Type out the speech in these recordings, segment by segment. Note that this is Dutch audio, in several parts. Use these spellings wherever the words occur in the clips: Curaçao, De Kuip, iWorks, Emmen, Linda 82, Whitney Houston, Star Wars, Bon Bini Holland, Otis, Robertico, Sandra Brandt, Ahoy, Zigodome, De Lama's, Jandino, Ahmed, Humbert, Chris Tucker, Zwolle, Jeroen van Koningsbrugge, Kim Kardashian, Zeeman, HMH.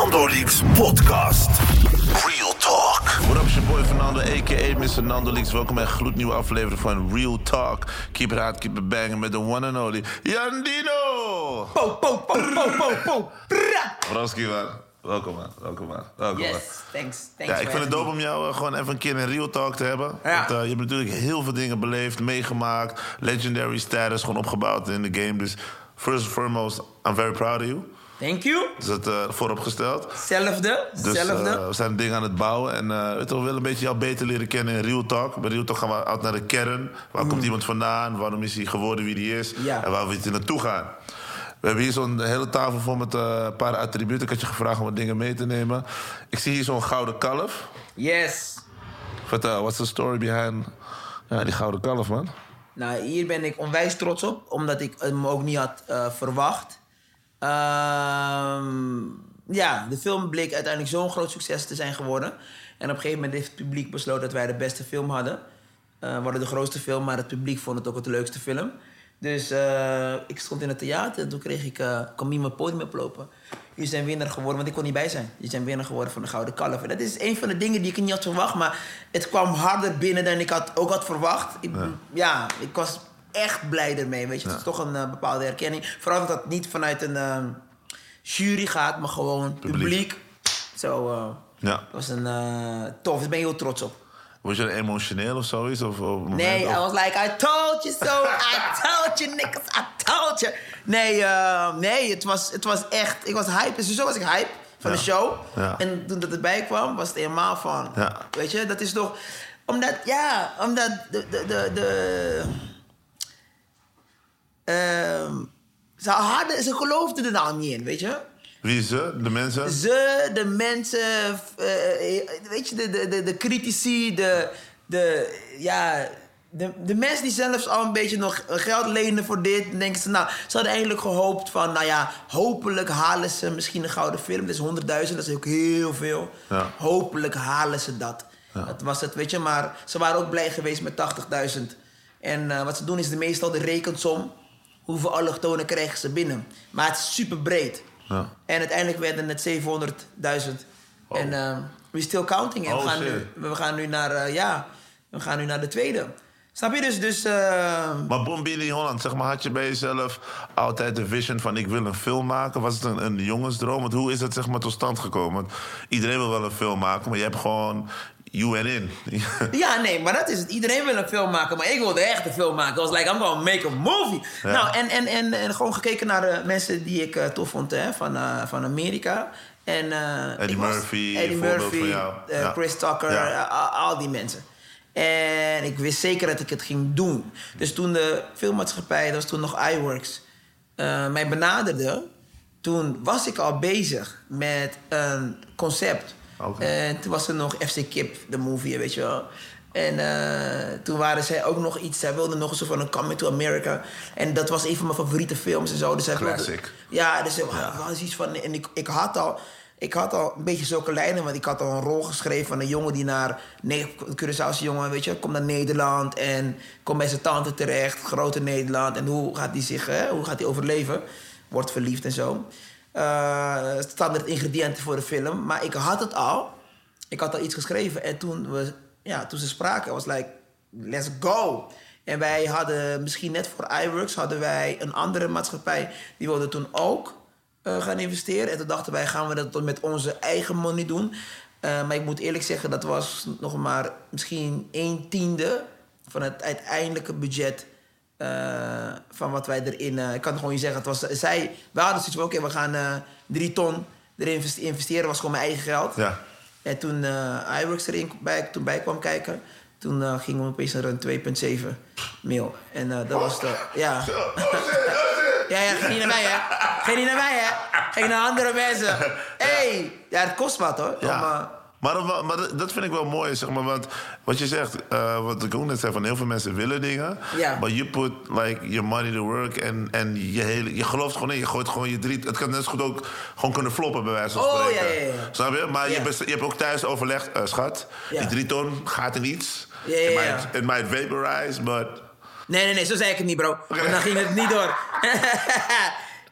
NandoLeaks podcast. Real Talk. What up, your boy Fernando, a.k.a. Mr. NandoLeaks. Welkom bij een gloednieuwe aflevering van Real Talk. Keep it hard, keep it banging met de one and only Jandino. Po, po, po, po, po, po. Roski, man. Welkom, man. Welkom, man. Welkom, yes, man. Thanks. Ja, ik vind het dope om jou gewoon even een keer een real talk te hebben. Ja. Want, je hebt natuurlijk heel veel dingen beleefd, meegemaakt. Legendary status, gewoon opgebouwd in de game. Dus first and foremost, I'm very proud of you. Thank you. Dus dat vooropgesteld. Zelfde. We zijn dingen aan het bouwen. En we willen een beetje jou beter leren kennen in Real Talk. Bij Real Talk gaan we altijd naar de kern. Waar komt iemand vandaan? Waarom is hij geworden wie hij is? Ja. En waar we iets naartoe gaan. We hebben hier zo'n hele tafel vol met een paar attributen. Ik had je gevraagd om wat dingen mee te nemen. Ik zie hier zo'n gouden kalf. Yes. Vertel, what's the story behind die gouden kalf, man? Nou, hier ben ik onwijs trots op. Omdat ik hem ook niet had verwacht. De film bleek uiteindelijk zo'n groot succes te zijn geworden. En op een gegeven moment heeft het publiek besloten dat wij de beste film hadden. We hadden de grootste film, maar het publiek vond het ook het leukste film. Dus ik stond in het theater en toen kon niemand mijn podium oplopen. Jullie zijn winnaar geworden, want ik kon niet bij zijn. Jullie zijn winnaar geworden van de Gouden Kalf. En dat is een van de dingen die ik niet had verwacht. Maar het kwam harder binnen dan ik had verwacht. Ik was echt blij ermee. Weet je, het is toch een bepaalde erkenning. Vooral dat het niet vanuit een jury gaat, maar gewoon publiek. Zo, dat was tof. Daar ben ik heel trots op. Was je emotioneel of zoiets? Nee, I was like, I told you so. I told you, niggas, I told you. Nee, het was echt... Ik was hype. Dus zo was ik hype van de show. Ja. En toen dat erbij kwam, was het helemaal van... Ja. Weet je, dat is toch... Omdat ze geloofden er nou niet in, weet je? Wie ze? De mensen? Ze, de mensen, weet je, de critici, de mensen die zelfs al een beetje nog geld lenen voor dit. Dan denken ze, ze hadden eigenlijk gehoopt van, hopelijk halen ze misschien een gouden film. Dat is 100.000, dat is ook heel veel. Ja. Hopelijk halen ze dat. Ja. Dat was het, weet je, maar ze waren ook blij geweest met 80.000. En wat ze doen is meestal de rekensom. Hoeveel allochtonen krijgen ze binnen? Maar het is super breed. Ja. En uiteindelijk werden het 700.000. Oh. En we're still counting. En we gaan nu naar de tweede. Snap je dus... Maar Bon Bini Holland, zeg maar, had je bij jezelf altijd de vision van ik wil een film maken? Was het een jongensdroom? Want hoe is dat, zeg maar, tot stand gekomen? Want iedereen wil wel een film maken, maar je hebt gewoon... You and in. Ja, nee, maar dat is het. Iedereen wil een film maken, maar ik wilde echt een film maken. I was like, I'm gonna make a movie. Ja. En gewoon gekeken naar de mensen die ik tof vond, hè, van Amerika. En, Eddie Murphy, Chris Tucker, al die mensen. En ik wist zeker dat ik het ging doen. Dus toen de filmmaatschappij, dat was toen nog iWorks, mij benaderde... toen was ik al bezig met een concept... Okay. En toen was er nog F.C. Kip, de movie, weet je wel. En toen waren zij ook nog iets... Zij wilden nog eens van een Coming to America. En dat was een van mijn favoriete films en zo. Dus classic. Was iets van... En ik had al een beetje zulke lijnen... want ik had al een rol geschreven van een jongen die naar... een Curaçaose jongen, weet je, komt naar Nederland... en komt bij zijn tante terecht, grote Nederland... en hoe gaat hij overleven? Wordt verliefd en zo... standaard ingrediënten voor de film. Maar ik had het al. Ik had al iets geschreven. En toen ze spraken, was like, let's go. En wij hadden misschien net voor iWorks... hadden wij een andere maatschappij... die wilde toen ook gaan investeren. En toen dachten wij, gaan we dat met onze eigen money doen. Maar ik moet eerlijk zeggen... dat was nog maar misschien 1/10... van het uiteindelijke budget... van wat wij erin... ik kan het gewoon niet zeggen. We hadden zoiets van, we gaan 3 ton erin investeren. Was gewoon mijn eigen geld. Ja. En toen iWorks erbij kwam kijken... toen gingen we opeens naar een 2,7 mil. En dat was de... Ja. Ja, ging niet naar mij, hè? Ging naar andere mensen. Hey! Ja, het kost wat, hoor. Ja. Maar dat vind ik wel mooi, zeg maar, want wat je zegt, wat ik ook net zei, van heel veel mensen willen dingen, maar je put like your money to work en je gelooft gewoon in, je gooit gewoon je driet. Het kan net zo goed ook gewoon kunnen floppen bij wijze van spreken. Ja. Snap je? Maar je hebt ook thuis overlegd, schat, die 3 ton gaat in iets. It might vaporize, but... Nee, zo zei ik het niet, bro. Okay. Dan ging het niet door.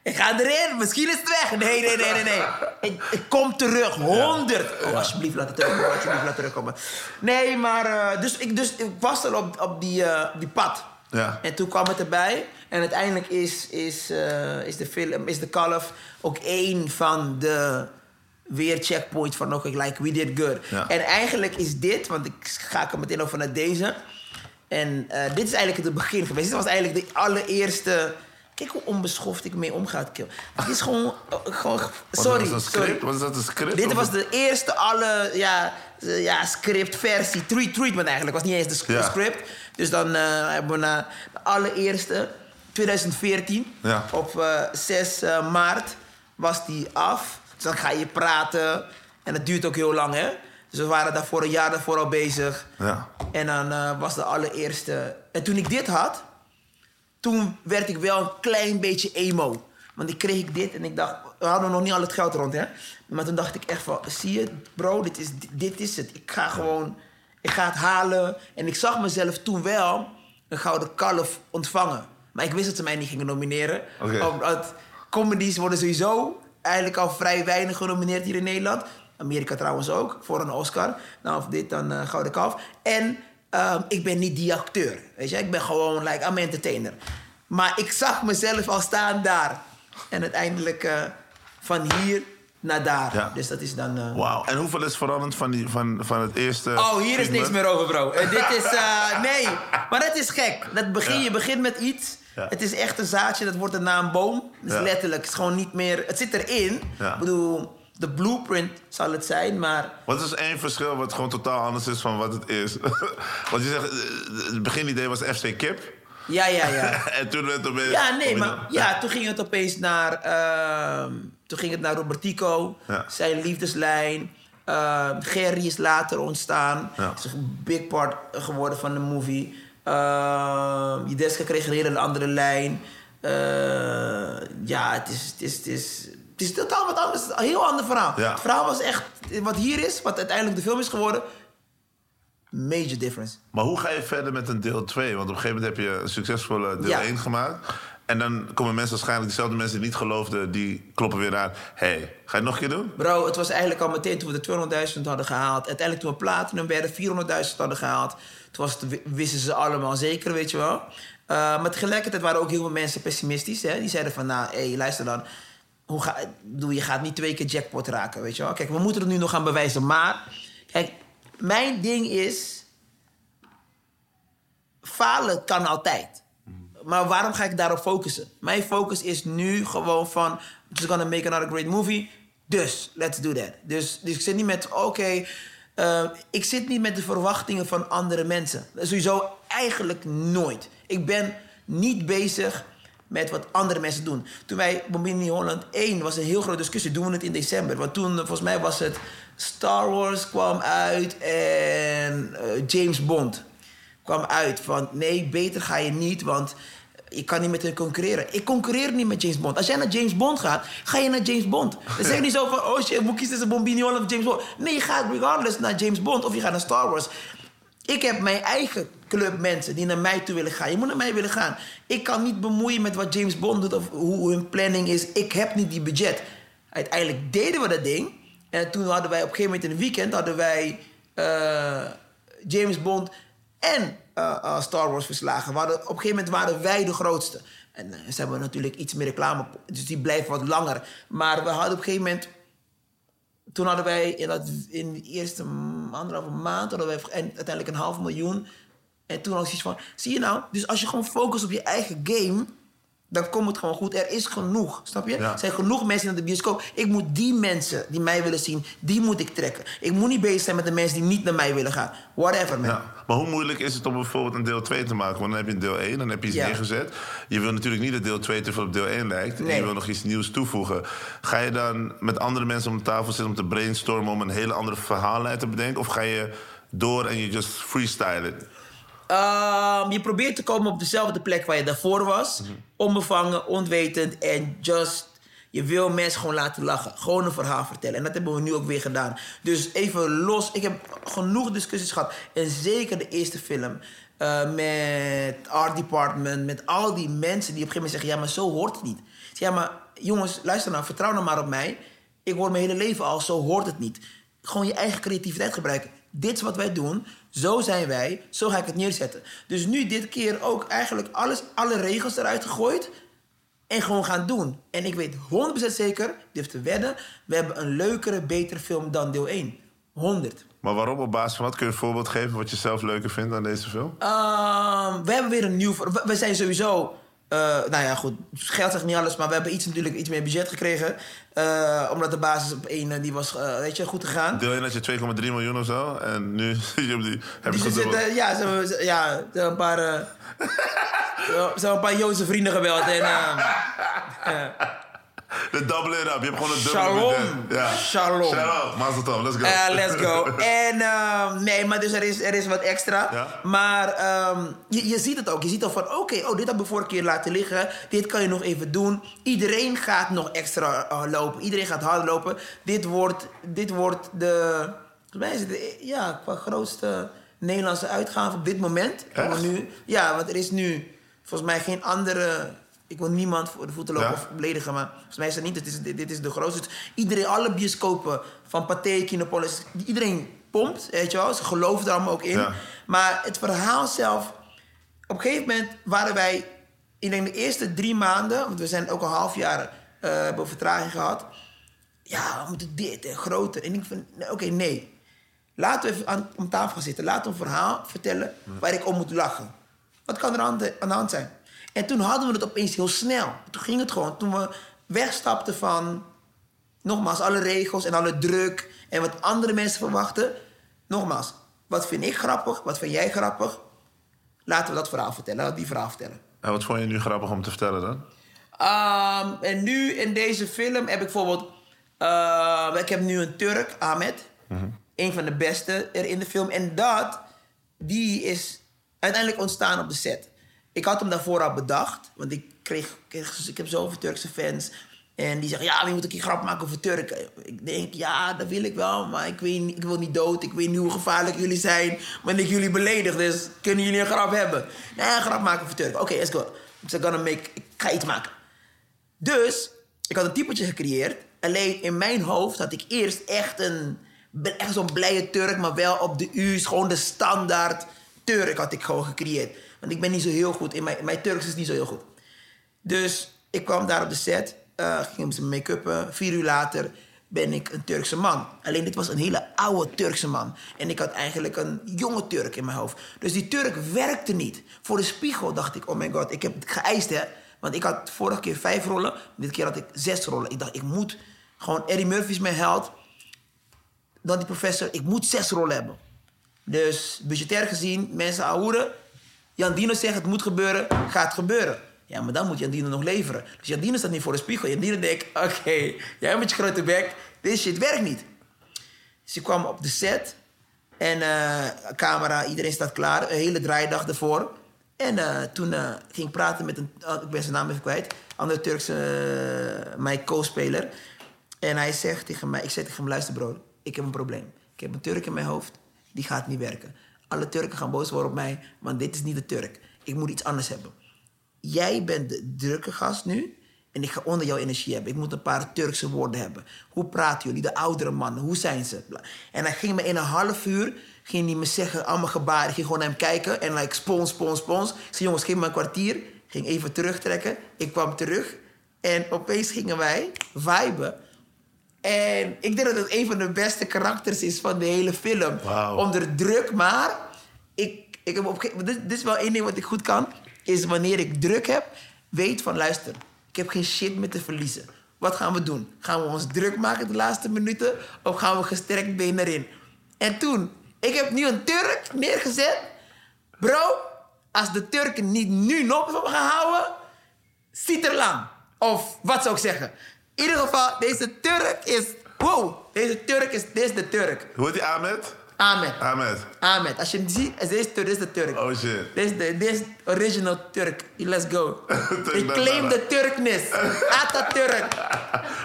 Ik ga erin, misschien is het weg. Nee. Ik kom terug, 100. Oh, alsjeblieft, laat het terugkomen, Nee, maar... Dus ik was er op die pad. Ja. En toen kwam het erbij. En uiteindelijk is de film, is de kalf ook één van de... weer checkpoints van oké, like we did good. Ja. En eigenlijk is dit, want ik ga er meteen over naar deze. En dit is eigenlijk het begin geweest. Dit was eigenlijk de allereerste... Kijk hoe onbeschoft ik mee omgaat, Kil. Het is gewoon sorry. Was dat een script? Dit was de eerste scriptversie. Treatment eigenlijk. Was niet eens de script. Ja. Dus dan hebben we de allereerste, 2014. Ja. Op 6 maart was die af. Dus dan ga je praten. En dat duurt ook heel lang, hè? Dus we waren daarvoor een jaar daarvoor al bezig. Ja. En dan was de allereerste... En toen ik dit had... Toen werd ik wel een klein beetje emo. Want ik kreeg dit en ik dacht... We hadden nog niet al het geld rond, hè? Maar toen dacht ik echt van... Zie je, bro? Dit is het. Ik ga gewoon... Ik ga het halen. En ik zag mezelf toen wel een gouden kalf ontvangen. Maar ik wist dat ze mij niet gingen nomineren. Okay. Omdat comedies worden sowieso... eigenlijk al vrij weinig genomineerd hier in Nederland. Amerika trouwens ook, voor een Oscar. Nou, of dit, dan Gouden Kalf. En ik ben niet die acteur, weet je. Ik ben gewoon, I'm an entertainer. Maar ik zag mezelf al staan daar. En uiteindelijk van hier naar daar. Ja. Dus dat is dan... Wauw. En hoeveel is veranderd van het eerste... Oh, hier treatment? Is niks meer over, bro. Dit is... nee, maar dat is gek. Je begint met iets... Ja. Het is echt een zaadje, dat wordt na een boom. Dus letterlijk, het is gewoon niet meer... Het zit erin. Ja. Ik bedoel, de blueprint zal het zijn, maar... Wat is één verschil wat gewoon totaal anders is van wat het is? Want je zegt, het beginidee was F.C. Kip. Ja. En toen werd het opeens... toen ging het opeens naar... toen ging het naar Robertico, zijn liefdeslijn. Gerry is later ontstaan. Ja. Het is een big part geworden van de movie... Judeska kreeg een hele andere lijn. Het is totaal wat anders. Een heel ander verhaal. Ja. Het verhaal was echt... Wat hier is, wat uiteindelijk de film is geworden... Major difference. Maar hoe ga je verder met een deel 2? Want op een gegeven moment heb je een succesvolle deel 1 gemaakt. En dan komen mensen waarschijnlijk... Diezelfde mensen die niet geloofden, die kloppen weer aan. Hey, ga je het nog een keer doen? Bro, het was eigenlijk al meteen toen we de 200.000 hadden gehaald. Uiteindelijk toen we platinum werden, 400.000 hadden gehaald. Toen wisten ze allemaal zeker, weet je wel. Maar tegelijkertijd waren ook heel veel mensen pessimistisch. Hè? Die zeiden van, luister dan. Je gaat niet 2 keer jackpot raken, weet je wel. Kijk, we moeten het nu nog gaan bewijzen. Maar, kijk, mijn ding is... Falen kan altijd. Maar waarom ga ik daarop focussen? Mijn focus is nu gewoon van... Just gonna make another great movie. Dus, let's do that. Dus ik zit niet met, ik zit niet met de verwachtingen van andere mensen. Sowieso eigenlijk nooit. Ik ben niet bezig met wat andere mensen doen. Toen wij Bon Bini Holland 1 was een heel grote discussie. Doen we het in december? Want toen, volgens mij was het... Star Wars kwam uit en James Bond kwam uit. Van nee, beter ga je niet, want ik kan niet met hen concurreren. Ik concurreer niet met James Bond. Als jij naar James Bond gaat, ga je naar James Bond. Dan zeg je niet zo van, oh shit, moet kiezen tussen Bon Bini Holland of James Bond. Nee, je gaat regardless naar James Bond of je gaat naar Star Wars. Ik heb mijn eigen club mensen die naar mij toe willen gaan. Je moet naar mij willen gaan. Ik kan niet bemoeien met wat James Bond doet of hoe hun planning is. Ik heb niet die budget. Uiteindelijk deden we dat ding. En toen hadden wij op een gegeven moment in een weekend... hadden wij James Bond en Star Wars verslagen. Op een gegeven moment waren wij de grootste. En ze hebben natuurlijk iets meer reclame. Dus die blijft wat langer. Maar we hadden op een gegeven moment... Toen hadden wij in de eerste anderhalve maand... hadden wij uiteindelijk 500.000. En toen was iets van... Zie je nou? Dus als je gewoon focust op je eigen game... dan komt het gewoon goed. Er is genoeg, snap je? Ja. Er zijn genoeg mensen in de bioscoop. Ik moet die mensen die mij willen zien, die moet ik trekken. Ik moet niet bezig zijn met de mensen die niet naar mij willen gaan. Whatever, man. Ja. Maar hoe moeilijk is het om bijvoorbeeld een deel 2 te maken? Want dan heb je een deel 1, dan heb je iets neergezet. Je wil natuurlijk niet dat deel 2 te veel op deel 1 lijkt. Nee. En je wil nog iets nieuws toevoegen. Ga je dan met andere mensen om de tafel zitten om te brainstormen... om een hele andere verhaallijn te bedenken? Of ga je door en je just freestyle it? Je probeert te komen op dezelfde plek waar je daarvoor was. Mm-hmm. Onbevangen, onwetend en just... Je wil mensen gewoon laten lachen. Gewoon een verhaal vertellen. En dat hebben we nu ook weer gedaan. Dus even los. Ik heb genoeg discussies gehad. En zeker de eerste film. Met Art Department. Met al die mensen die op een gegeven moment zeggen... Ja, maar zo hoort het niet. Ja, maar jongens, luister nou, vertrouw nou maar op mij. Ik hoor mijn hele leven al, zo hoort het niet. Gewoon je eigen creativiteit gebruiken. Dit is wat wij doen, zo zijn wij, zo ga ik het neerzetten. Dus nu dit keer ook eigenlijk alle regels eruit gegooid en gewoon gaan doen. En ik weet 100% zeker, durf te wedden, we hebben een leukere, betere film dan deel 1. 100. Maar waarom? Op basis van wat? Kun je een voorbeeld geven wat je zelf leuker vindt aan deze film? We hebben weer een nieuw... We zijn sowieso... nou ja, goed. Geld zegt niet alles, maar we hebben natuurlijk iets meer budget gekregen. Omdat de basis op één, die was goed gegaan. Deel 1 had je 2,3 miljoen of zo. En nu zit je op die... Ze hebben een paar Joodse vrienden gebeld. En, de double it up. Je hebt gewoon een dubbele bedrijf. Ja. Shalom. Shalom. Mazel tov. Let's go. Let's go. En nee, maar dus er is wat extra. Ja. Maar je ziet het ook. Je ziet al van, dit heb ik vorige keer laten liggen. Dit kan je nog even doen. Iedereen gaat nog extra lopen. Iedereen gaat hard lopen. Dit wordt de... Volgens mij is het qua grootste Nederlandse uitgave op dit moment. Nu, want er is nu volgens mij geen andere... Ik wil niemand voor de voeten lopen of beledigen, maar volgens mij is dat niet. Dit is de grootste. Dus iedereen, alle bioscopen van Pathé, Kinopolis, iedereen pompt, weet je wel. Ze geloven er allemaal ook in. Ja. Maar het verhaal zelf... Op een gegeven moment waren wij... Ik denk de eerste 3 maanden... Want we zijn ook een half jaar hebben vertraging gehad. Ja, we moeten dit en groter. En ik vind, nee. Laten we even om tafel gaan zitten. Laten we een verhaal vertellen waar ik om moet lachen. Wat kan er aan de hand zijn? En toen hadden we het opeens heel snel. Toen ging het gewoon. Toen we wegstapten van... Nogmaals, alle regels en alle druk... en wat andere mensen verwachten. Nogmaals, wat vind ik grappig? Wat vind jij grappig? Laten we dat verhaal vertellen. Laten we die verhaal vertellen. En wat vond je nu grappig om te vertellen dan? En nu in deze film heb ik bijvoorbeeld... ik heb nu een Turk, Ahmed. Mm-hmm. Een van de beste er in de film. En die is uiteindelijk ontstaan op de set... Ik had hem daarvoor al bedacht. Want ik heb zoveel Turkse fans. En die zeggen, je moet een keer grap maken over Turken. Ik denk, dat wil ik wel. Maar ik wil niet dood. Ik weet niet hoe gevaarlijk jullie zijn. Maar ik jullie beledig. Dus kunnen jullie een grap hebben? Nee, een grap maken over Turken. Oké, let's go. Ik ga iets maken. Dus, ik had een typetje gecreëerd. Alleen in mijn hoofd had ik eerst echt zo'n blije Turk. Maar wel op de U's. Gewoon de standaard Turk had ik gewoon gecreëerd. Want ik ben niet zo heel goed. Mijn Turks is niet zo heel goed. Dus ik kwam daar op de set. Ging hem zijn make-uppen. 4 uur later ben ik een Turkse man. Alleen dit was een hele oude Turkse man. En ik had eigenlijk een jonge Turk in mijn hoofd. Dus die Turk werkte niet. Voor de spiegel dacht ik, oh my god, ik heb het geëist, hè. Want ik had vorige keer 5 rollen. Dit keer had ik 6 rollen. Ik dacht, ik moet gewoon... Eddie Murphy is mijn held. Dan die professor. Ik moet 6 rollen hebben. Dus budgetair gezien, mensen ahoeren... Jandino zegt, het moet gebeuren, gaat gebeuren. Ja, maar dan moet Jandino nog leveren. Dus Jandino staat niet voor de spiegel. Jandino denkt, jij met je grote bek, dit shit werkt niet. Dus ik kwam op de set. En camera, iedereen staat klaar. Een hele draaidag ervoor. En toen ging ik praten met ik ben zijn naam even kwijt. Andere Turkse, mijn co-speler. En hij zegt tegen mij, ik zeg tegen hem, luister bro, ik heb een probleem. Ik heb een Turk in mijn hoofd, die gaat niet werken. Alle Turken gaan boos worden op mij, want dit is niet de Turk. Ik moet iets anders hebben. Jij bent de drukke gast nu en ik ga onder jouw energie hebben. Ik moet een paar Turkse woorden hebben. Hoe praten jullie, de oudere mannen, hoe zijn ze? En hij ging me in een half uur, ging hij me zeggen, allemaal gebaren. Ik ging gewoon naar hem kijken en spons. Ik zei, jongens, geef me een kwartier. Ging even terugtrekken. Ik kwam terug en opeens gingen wij viben. En ik denk dat het een van de beste karakters is van de hele film. Wow. Onder druk, maar... Ik heb dit is wel één ding wat ik goed kan. Is wanneer ik druk heb, weet van luister. Ik heb geen shit meer te verliezen. Wat gaan we doen? Gaan we ons druk maken de laatste minuten? Of gaan we gestrekt been erin? En toen, ik heb nu een Turk neergezet. Bro, als de Turken niet nu nog op gaan houden... Ziet er lang. Of wat zou ik zeggen... In ieder geval, deze Turk is... Wow, dit is de Turk. Hoe heet die, Ahmed? Ahmed. Als je hem ziet, deze Turk is de Turk. Oh shit. Dit is original Turk. Let's go. Ik claim de Turkness. Atatürk.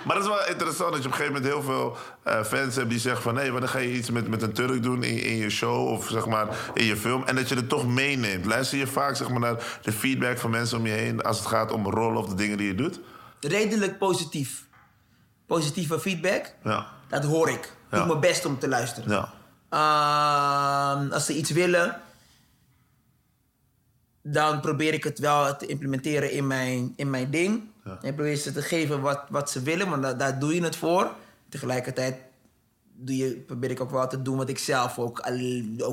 Maar dat is wel interessant dat je op een gegeven moment heel veel fans hebt die zeggen van... wanneer ga je iets met een Turk doen in je show of zeg maar in je film? En dat je het toch meeneemt. Luister je vaak zeg maar, naar de feedback van mensen om je heen als het gaat om rollen of de dingen die je doet? redelijk positief. Positieve feedback, ja. Dat hoor ik. Ik doe mijn best om te luisteren. Ja. Als ze iets willen, dan probeer ik het wel te implementeren in mijn ding. Ja. En probeer ze te geven wat ze willen, want daar doe je het voor. Tegelijkertijd probeer ik ook wel te doen wat ik zelf ook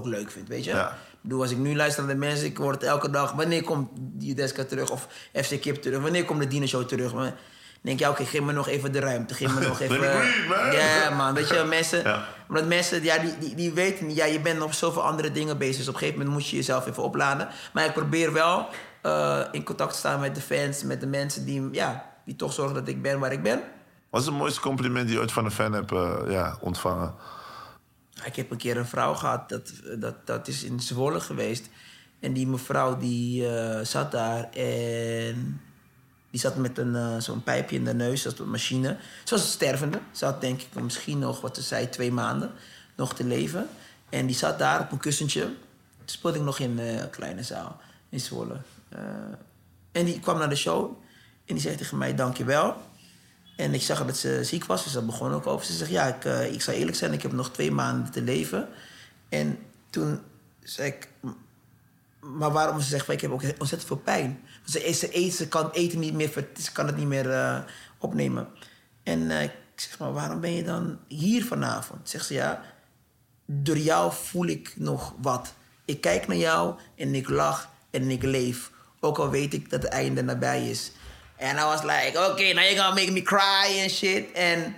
leuk vind, weet je? Ja. Ik bedoel, als ik nu luister naar de mensen, ik hoor het elke dag. Wanneer komt Judeska terug of F.C. Kip terug? Wanneer komt de Dino Show terug? Maar, denk je, oké, geef me nog even de ruimte. Geef me nog even... Ja, yeah, man. Weet je, mensen... Ja. Omdat mensen, ja, die weten... Ja, je bent op zoveel andere dingen bezig. Dus op een gegeven moment moet je jezelf even opladen. Maar ik probeer wel in contact te staan met de fans. Met de mensen die toch zorgen dat ik ben waar ik ben. Wat is het mooiste compliment die je ooit van een fan hebt ontvangen? Ik heb een keer een vrouw gehad. Dat is in Zwolle geweest. En die mevrouw, die zat daar en... Die zat met zo'n pijpje in de neus, dat was een machine. Ze was een stervende. Ze had denk ik misschien nog, wat ze zei, 2 maanden nog te leven. En die zat daar op een kussentje. Toen speelde ik nog in een kleine zaal in Zwolle. En die kwam naar de show. En die zei tegen mij, dankjewel. En ik zag dat ze ziek was, dus dat begon ook over. Ze zegt, ja, ik zal eerlijk zijn, ik heb nog 2 maanden te leven. En toen zei ik... Maar waarom? Ze zegt, ik heb ook ontzettend veel pijn. Ze kan eten niet meer, ze kan het niet meer opnemen. En ik zeg, maar waarom ben je dan hier vanavond? Zegt ze, ja, door jou voel ik nog wat. Ik kijk naar jou en ik lach en ik leef. Ook al weet ik dat het einde nabij is. En I was like, oké, now you're gonna make me cry and shit. En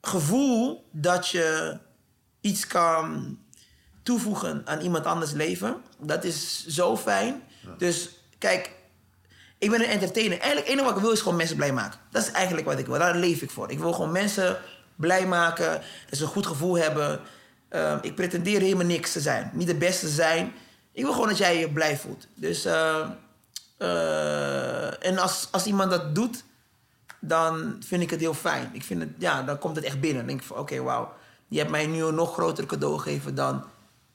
gevoel dat je iets kan... toevoegen aan iemand anders leven. Dat is zo fijn. Ja. Dus kijk, ik ben een entertainer. Eigenlijk, het enige wat ik wil is gewoon mensen blij maken. Dat is eigenlijk wat ik wil. Daar leef ik voor. Ik wil gewoon mensen blij maken. Dat ze een goed gevoel hebben. Ik pretendeer helemaal niks te zijn. Niet de beste te zijn. Ik wil gewoon dat jij je blij voelt. Dus, en als iemand dat doet, dan vind ik het heel fijn. Ik vind het, ja, dan komt het echt binnen. Dan denk ik van, oké, wauw. Je hebt mij nu een nog groter cadeau gegeven dan...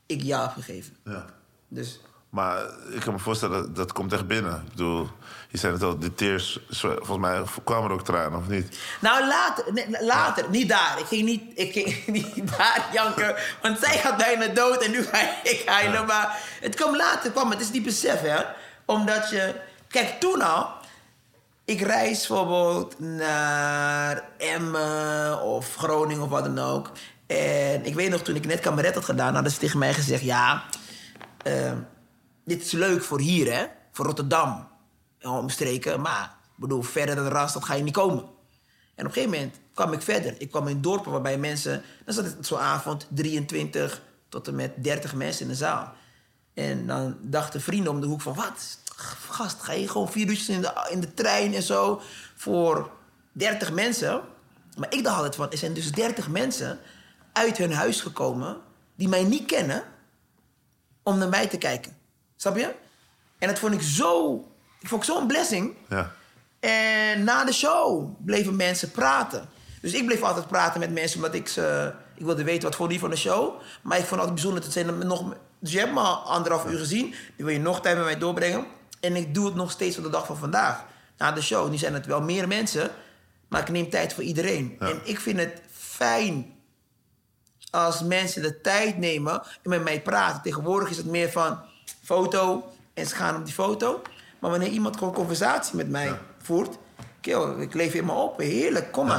ik ja heb gegeven. Ja. Dus. Maar ik kan me voorstellen, dat komt echt binnen. Ik bedoel, je zei het al, de tears... Volgens mij kwamen er ook tranen, of niet? Nou, later. Ja. Niet daar. Ik ging niet daar janken. Want zij gaat bijna dood en nu ga ik huilen. Ja. Maar het kwam later. Het is die besef, hè. Omdat je... Kijk, toen al... Ik reis bijvoorbeeld naar Emmen of Groningen of wat dan ook... En ik weet nog, toen ik net cabaret had gedaan... hadden ze tegen mij gezegd... ja, dit is leuk voor hier, hè? Voor Rotterdam. Omstreken, maar... Ik bedoel, verder dan de rest, dat ga je niet komen. En op een gegeven moment kwam ik verder. Ik kwam in dorpen waarbij mensen... dan zat het zo'n avond 23 tot en met 30 mensen in de zaal. En dan dachten vrienden om de hoek van... wat, gast, ga je gewoon 4 uurtjes in de trein en zo... voor 30 mensen? Maar ik dacht altijd van... er zijn dus 30 mensen... uit hun huis gekomen, die mij niet kennen, om naar mij te kijken. Snap je? En dat vond ik zo'n blessing. Ja. En na de show bleven mensen praten. Dus ik bleef altijd praten met mensen, omdat ik wilde weten wat vonden die van de show. Maar ik vond het altijd bijzonder. Dus je hebt me al 1,5 uur gezien. Die wil je nog tijd met mij doorbrengen. En ik doe het nog steeds op de dag van vandaag. Na de show. Nu zijn het wel meer mensen, maar ik neem tijd voor iedereen. Ja. En ik vind het fijn... als mensen de tijd nemen en met mij praten. Tegenwoordig is het meer van foto en ze gaan op die foto. Maar wanneer iemand gewoon conversatie met mij voert... ik leef helemaal op, heerlijk, kom maar.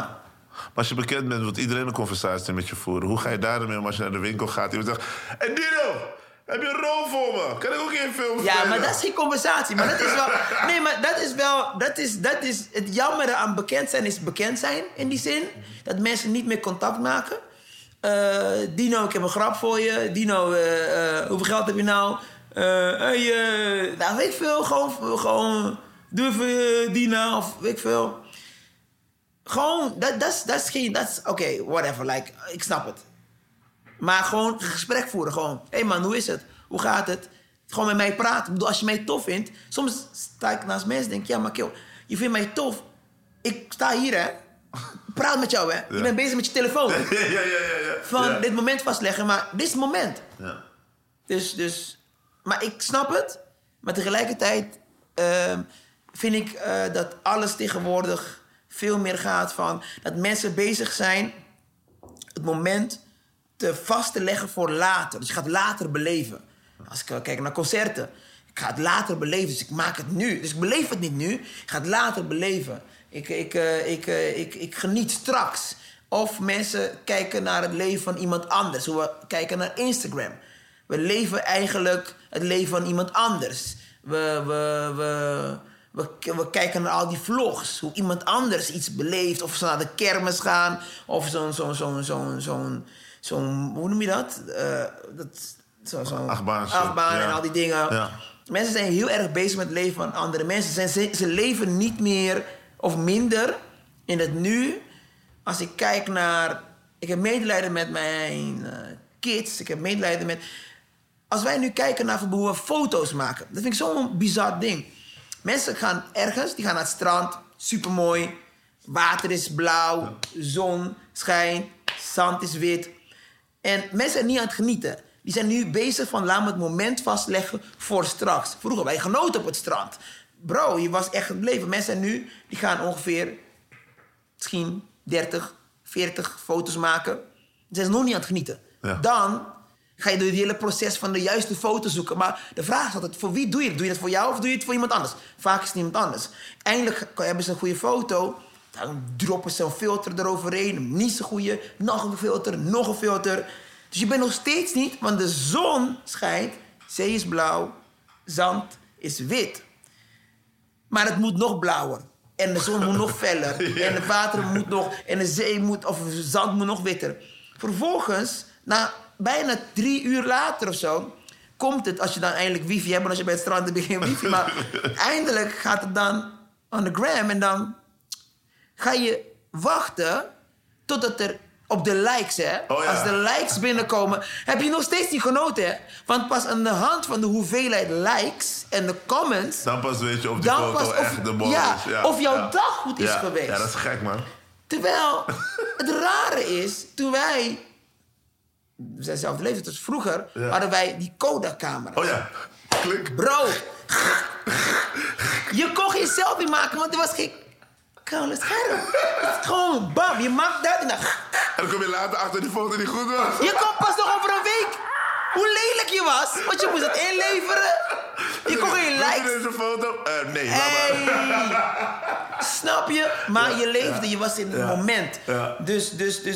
Maar als je bekend bent, wil iedereen een conversatie met je voeren. Hoe ga je daarmee om als je naar de winkel gaat? Iemand zegt, hey Dino, heb je een rol voor me? Kan ik ook geen film spelen? Ja, maar dat is geen conversatie. Maar dat is wel... nee, maar dat is wel... Dat is het jammere aan bekend zijn in die zin. Dat mensen niet meer contact maken... Dino, ik heb een grap voor je. Dino, hoeveel geld heb je nou? Weet ik veel. Gewoon doe even Dino of weet ik veel. Gewoon, dat is geen... Oké, whatever, like, ik snap het. Maar gewoon een gesprek voeren, gewoon. Hé man, hoe is het? Hoe gaat het? Gewoon met mij praten. Ik bedoel, als je mij tof vindt... Soms sta ik naast mensen en denk ik... Ja, maar je vindt mij tof. Ik sta hier, hè. Praat met jou, hè. Ja. Je bent bezig met je telefoon. Ja. Van dit moment vastleggen, maar dit is het moment. Ja. Dus, maar ik snap het. Maar tegelijkertijd vind ik dat alles tegenwoordig veel meer gaat van... dat mensen bezig zijn het moment te vast te leggen voor later. Dus je gaat later beleven. Als ik kijk naar concerten, ik ga het later beleven, dus ik maak het nu. Dus ik beleef het niet nu, ik ga het later beleven. Ik geniet straks. Of mensen kijken naar het leven van iemand anders. Hoe we kijken naar Instagram. We leven eigenlijk het leven van iemand anders. We kijken naar al die vlogs. Hoe iemand anders iets beleeft. Of ze naar de kermis gaan. Of hoe noem je dat? Achtbaan en al die dingen. Ja. Mensen zijn heel erg bezig met het leven van andere mensen. Ze leven niet meer of minder in het nu. Als ik kijk naar... Ik heb medelijden met mijn kids. Ik heb medelijden met... Als wij nu kijken naar hoe we foto's maken. Dat vind ik zo'n bizar ding. Mensen gaan ergens, die gaan naar het strand. Supermooi. Water is blauw. Zon schijnt. Zand is wit. En mensen zijn niet aan het genieten. Die zijn nu bezig van... Laat me het moment vastleggen voor straks. Vroeger, wij genoten op het strand. Bro, je was echt gebleven. Mensen nu, die gaan ongeveer... Misschien... 30, 40 foto's maken. Ze zijn nog niet aan het genieten. Ja. Dan ga je door het hele proces van de juiste foto zoeken. Maar de vraag is altijd, voor wie doe je het? Doe je het voor jou of doe je het voor iemand anders? Vaak is het iemand anders. Eindelijk hebben ze een goede foto. Dan droppen ze een filter eroverheen. Niet zo'n goede. Nog een filter, nog een filter. Dus je bent nog steeds niet, want de zon schijnt. Zee is blauw. Zand is wit. Maar het moet nog blauwer. En de zon moet nog feller. Ja. En het water moet nog... En de zee moet... Of de zand moet nog witter. Vervolgens, na bijna 3 uur later of zo... komt het, als je dan eindelijk wifi hebt... en als je bij het strand hebt, begin wifi... maar eindelijk gaat het dan on the gram... en dan ga je wachten... totdat er op de likes, hè... Oh, ja. Als de likes binnenkomen... heb je nog steeds niet genoten, hè? Want pas aan de hand van de hoeveelheid likes... en de comments... Dan pas weet je of die foto echt de bol is. Ja, of jouw dag goed is geweest. Ja, dat is gek, man. Terwijl het rare is... toen wij... we zijn zelf de leeftijd, dus vroeger... hadden wij die Kodak-camera. Oh ja, klik. Bro, je kon geen selfie maken... want er was geen... Het is gewoon bam, je maakt dat en dan... En dan kom je later achter die foto die goed was. Je komt pas nog over een week hoe lelijk je was, want je moest het inleveren. Je kon geen likes. Doe je deze foto? Nee, mama. Snap je? Maar je leefde, je was in het moment. Ja. Dus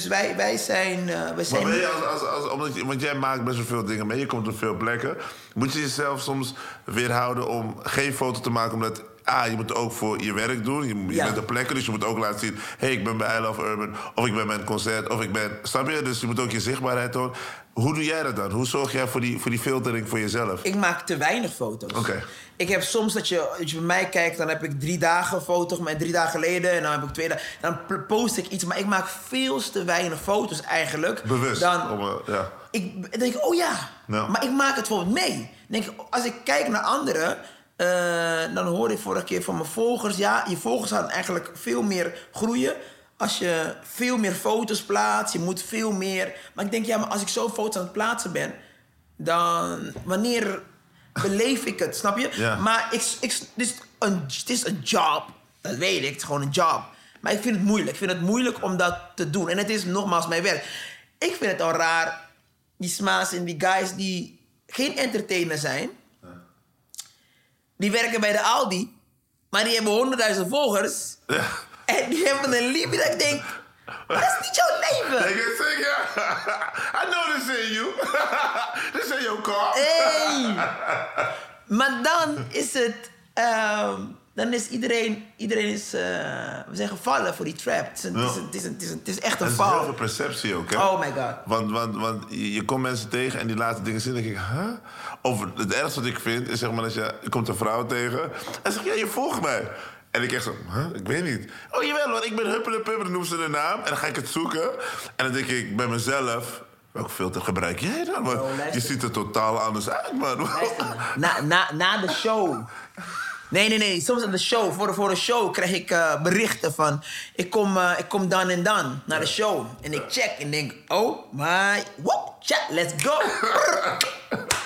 wij zijn... wij zijn maar ben je omdat jij maakt best wel veel dingen mee, je komt op veel plekken. Moet je jezelf soms weerhouden om geen foto te maken omdat... je moet het ook voor je werk doen. Je bent de plekken, dus je moet ook laten zien... hey, ik ben bij I Love Urban, of ik ben bij een concert, of ik ben... Snap je? Dus je moet ook je zichtbaarheid tonen. Hoe doe jij dat dan? Hoe zorg jij voor die filtering voor jezelf? Ik maak te weinig foto's. Okay. Ik heb soms dat je bij mij kijkt... dan heb ik 3 dagen een foto met 3 dagen geleden... en dan heb ik 2 dagen... dan post ik iets, maar ik maak veel te weinig foto's eigenlijk. Bewust. Ik denk, maar ik maak het bijvoorbeeld mee. Denk, als ik kijk naar anderen... dan hoorde ik vorige keer van mijn volgers... je volgers gaan eigenlijk veel meer groeien... als je veel meer foto's plaatst, je moet veel meer... Maar ik denk, maar als ik zo foto's aan het plaatsen ben... dan wanneer beleef ik het, snap je? Ja. Maar het is een job, dat weet ik, het is gewoon een job. Maar ik vind het moeilijk, om dat te doen. En het is nogmaals mijn werk. Ik vind het al raar, die sma's en die guys die geen entertainer zijn... Die werken bij de Aldi, maar die hebben 100.000 volgers. Ja. En die hebben een liefde dat ik denk, dat is niet jouw leven. Ik zeg I know this ain't you. This ain't your car. Hey. Maar dan is het, dan is iedereen is, we zijn gevallen voor die trap. Het is echt een val. Het is heel veel perceptie ook, hè? Oh my god. Want je komt mensen tegen en die laten dingen zien en denk ik, huh? Of het ergste wat ik vind is, zeg maar, dat je komt een vrouw tegen en zegt, ja, je volgt mij. En ik echt zo, huh? Ik weet niet. Oh jawel, want ik ben Huppelepup, dan noemt ze de naam en dan ga ik het zoeken. En dan denk ik bij mezelf, welk filter gebruik jij dan? Want je ziet er totaal anders uit, man. Na de show... Nee. Soms aan de show, voor de show krijg ik berichten van... Ik kom dan en dan naar de show. En ik check en denk, oh my... Whoop, check, let's go.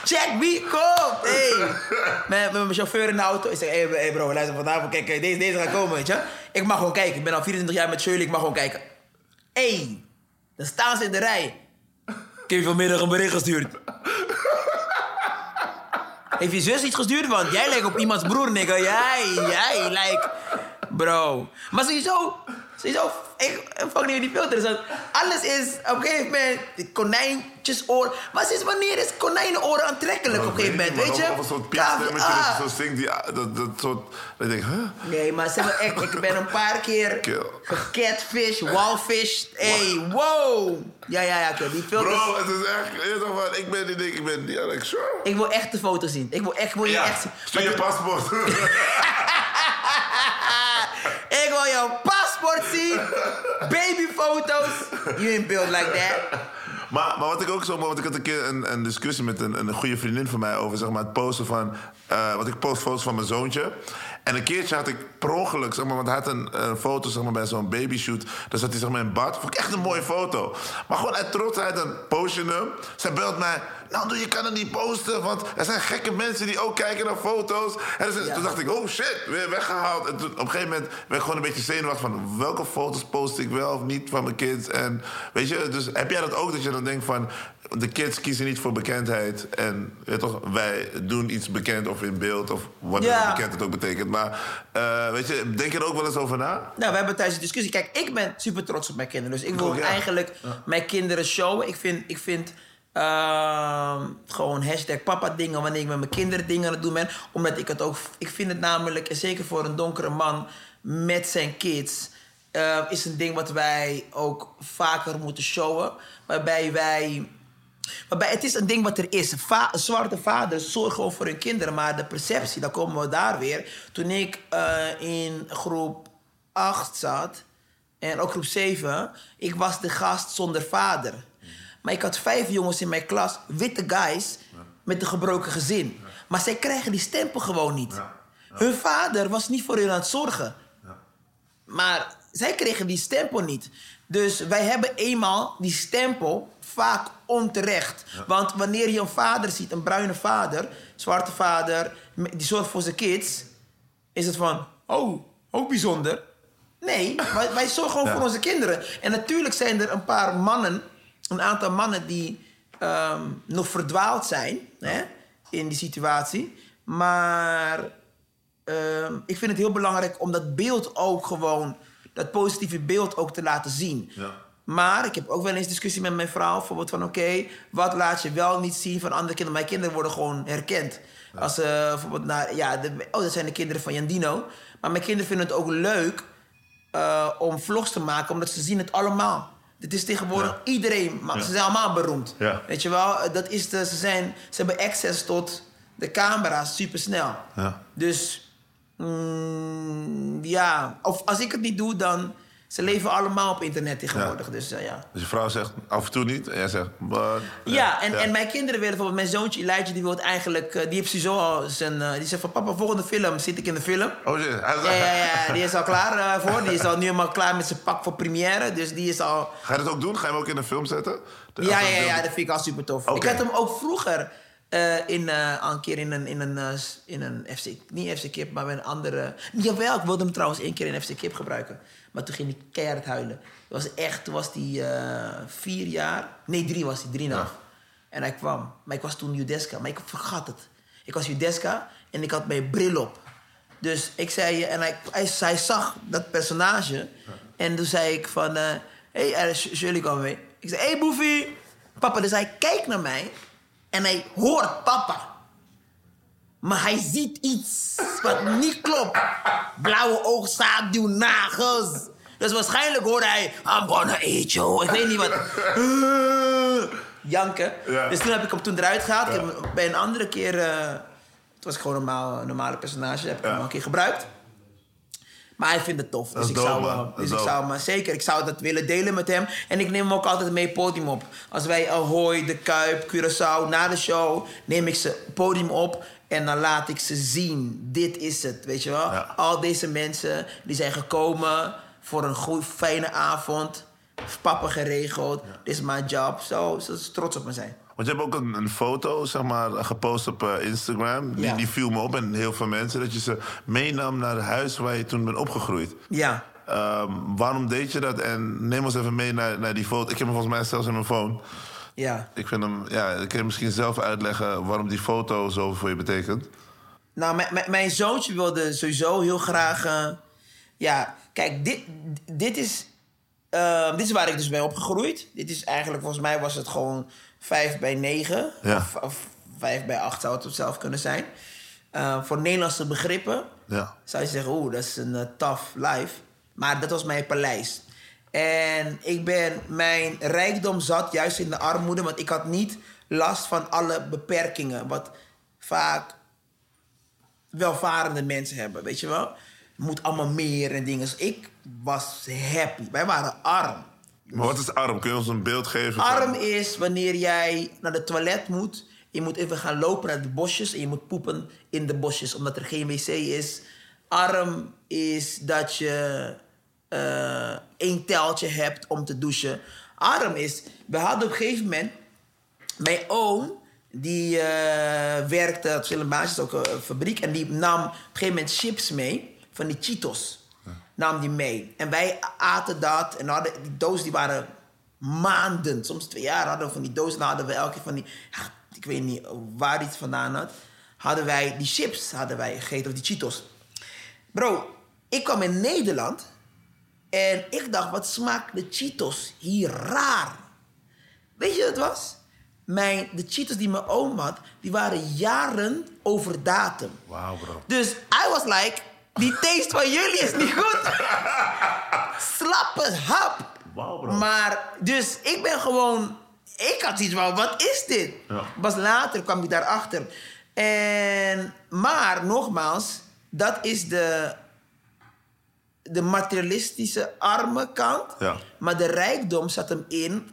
Check wie komt. Hey. Met mijn chauffeur in de auto. Ik zeg, hey bro, luister, vanavond kijk, deze gaat komen, weet je. Ik mag gewoon kijken. Ik ben al 24 jaar met Shirley, ik mag gewoon kijken. Hey, dan staan ze in de rij. Ik heb je vanmiddag een bericht gestuurd. Heeft je zus iets gestuurd? Want jij lijkt op iemands broer, nigga. Jij lijkt... Bro. Maar sowieso... Ik vang niet die filters. Alles is... Op een gegeven moment... Konijntjesoor... Maar sinds wanneer is konijnenoren aantrekkelijk op een gegeven moment? Weet je? Of een soort piepstemmetje dat je zo zingt. Dat soort... Ik denk, huh? Nee, maar zeg maar echt... Ik ben een paar keer... Catfish, wallfish... Hey, wow! Ja, oké. Die filters... Bro, het is echt... Je zegt van... Ik ben... Ja, like, sure. Ik wil echt de foto zien. Ik wil je echt... Stuur je paspoort. Ik wil jouw paspoort zien. Babyfoto's. You in beeld like that. Maar wat ik ook zo... Want ik had een keer een discussie met een goede vriendin van mij... over zeg maar, het posten van... want ik post foto's van mijn zoontje. En een keertje had ik per ongeluk... Zeg maar, want hij had een foto zeg maar, bij zo'n babyshoot. Daar zat hij zeg maar, in bad. Vond ik echt een mooie foto. Maar gewoon uit trotsheid dan post je hem. Zij belt mij... Nou, je kan het niet posten, want er zijn gekke mensen die ook kijken naar foto's. En toen dacht ik, oh shit, weer weggehaald. En toen, op een gegeven moment werd ik gewoon een beetje zenuwachtig van... welke foto's post ik wel of niet van mijn kids? En weet je, dus heb jij dat ook, dat je dan denkt van... de kids kiezen niet voor bekendheid. En toch, wij doen iets bekend of in beeld of wat bekend het ook betekent. Maar weet je, denk je er ook wel eens over na? Nou, we hebben tijdens de discussie... Kijk, ik ben super trots op mijn kinderen. Dus ik wil eigenlijk mijn kinderen showen. Ik vind gewoon hashtag papa dingen wanneer ik met mijn kinderen dingen aan het doen ben. Omdat ik het ook... Ik vind het namelijk, en zeker voor een donkere man met zijn kids... is een ding wat wij ook vaker moeten showen. Waarbij het is een ding wat er is. Zwarte vaders zorgen gewoon voor hun kinderen. Maar de perceptie, dan komen we daar weer. Toen ik in groep 8 zat... en ook groep 7... ik was de gast zonder vader... Maar ik had 5 jongens in mijn klas, witte guys, met een gebroken gezin. Ja. Maar zij krijgen die stempel gewoon niet. Ja. Ja. Hun vader was niet voor hun aan het zorgen. Ja. Maar zij kregen die stempel niet. Dus wij hebben eenmaal die stempel vaak onterecht. Ja. Want wanneer je een vader ziet, een bruine vader, zwarte vader, die zorgt voor zijn kids, is het van, oh, ook bijzonder. Nee, wij zorgen gewoon voor onze kinderen. En natuurlijk zijn er een aantal mannen die nog verdwaald zijn hè, in die situatie. Maar ik vind het heel belangrijk om dat beeld ook gewoon... dat positieve beeld ook te laten zien. Ja. Maar ik heb ook wel eens discussie met mijn vrouw... bijvoorbeeld van oké, wat laat je wel niet zien van andere kinderen? Mijn kinderen worden gewoon herkend. Ja. Als ze bijvoorbeeld naar... dat zijn de kinderen van Jandino. Maar mijn kinderen vinden het ook leuk om vlogs te maken... omdat ze zien het allemaal. Het is tegenwoordig iedereen, maar ze zijn allemaal beroemd. Ja. Weet je wel, ze hebben access tot de camera's supersnel. Ja. Dus, of als ik het niet doe, dan... Ze leven allemaal op internet tegenwoordig, Dus je vrouw zegt af en toe niet en jij zegt... En mijn kinderen willen bijvoorbeeld... Mijn zoontje Elijah, die wil eigenlijk... Die heeft sowieso al zijn... die zegt van papa, volgende film zit ik in de film. Oh jee. Ja, die is al klaar voor. Die is al nu helemaal klaar met zijn pak voor première. Dus die is al... Ga je dat ook doen? Ga je hem ook in de film zetten? Dat vind ik al super tof. Okay. Ik had hem ook vroeger... een keer in een FC... Niet FC Kip, maar bij een andere... Jawel, ik wilde hem trouwens 1 keer in FC Kip gebruiken. Maar toen ging hij keihard huilen. Toen was hij 4 jaar... Nee, 3 was hij, 3,5. En hij kwam. Maar ik was toen Judeska. Maar ik vergat het. Ik was Judeska en ik had mijn bril op. Dus ik zei... En hij zag dat personage. Ja. En toen zei ik van... hey, Shirley, kom mee. Ik zei, hey, boefie. Papa, dus hij kijkt naar mij... En hij hoort papa. Maar hij ziet iets wat niet klopt. Blauwe oog, schaduw, nagels. Dus waarschijnlijk hoorde hij... I'm gonna eat you. Ik weet niet wat. Janken. Ja. Dus toen heb ik hem eruit gehaald. Ja. Ik heb hem bij een andere keer... het was gewoon een normale personage. Heb ik hem al een keer gebruikt. Maar hij vindt het tof. Ik zou dat willen delen met hem. En ik neem hem ook altijd mee podium op. Als wij Ahoy, De Kuip, Curaçao, na de show... neem ik ze podium op en dan laat ik ze zien. Dit is het, weet je wel. Ja. Al deze mensen die zijn gekomen voor een goede, fijne avond. Papa geregeld. Dit is mijn job. Zo trots op me zijn. Want je hebt ook een foto, zeg maar, gepost op Instagram. Die, ja, die viel me op en heel veel mensen. Dat je ze meenam naar het huis waar je toen bent opgegroeid. Ja. Waarom deed je dat? En neem ons even mee naar die foto. Ik heb hem volgens mij zelfs in mijn phone. Ja. Ik vind hem, ja, ik kan misschien zelf uitleggen waarom die foto zo voor je betekent. Nou, mijn zoontje wilde sowieso heel graag... ja, kijk, dit is waar ik dus ben opgegroeid. Dit is eigenlijk, volgens mij was het gewoon 5x9. Ja. Of 5x8 zou het op zelf kunnen zijn. Voor Nederlandse begrippen, ja, zou je zeggen... oeh, dat is een tough life. Maar dat was mijn paleis. En mijn rijkdom zat juist in de armoede... want ik had niet last van alle beperkingen... wat vaak welvarende mensen hebben, weet je wel? Moet allemaal meer en dingen. Dus ik was happy. Wij waren arm. Maar wat is arm? Kun je ons een beeld geven? Arm is wanneer jij naar de toilet moet. Je moet even gaan lopen naar de bosjes... en je moet poepen in de bosjes, omdat er geen wc is. Arm is dat je... één teltje hebt om te douchen. Arm is... We hadden op een gegeven moment... Mijn oom... die werkte op verschillende basis, ook een fabriek... en die nam op een gegeven moment chips mee... van die Cheetos. Ja. Nam die mee. En wij aten dat. En hadden die dozen, die waren maanden. Soms 2 jaar hadden we van die dozen. Dan hadden we elke keer van die... Ja, ik weet niet waar iets vandaan had. Hadden wij die chips gegeten, of die Cheetos. Bro, ik kwam in Nederland... en ik dacht, wat smaakt de Cheetos hier raar? Weet je wat het was? De Cheetos die mijn oom had, die waren jaren over datum. Wauw, bro. Dus I was like, die taste van jullie is niet goed. Slappe hap. Wauw, bro. Maar, dus ik ben gewoon... Ik had iets van, wat is dit? Ja. Pas later kwam ik daarachter. Maar, nogmaals, dat is de materialistische arme kant. Ja. Maar de rijkdom zat hem in...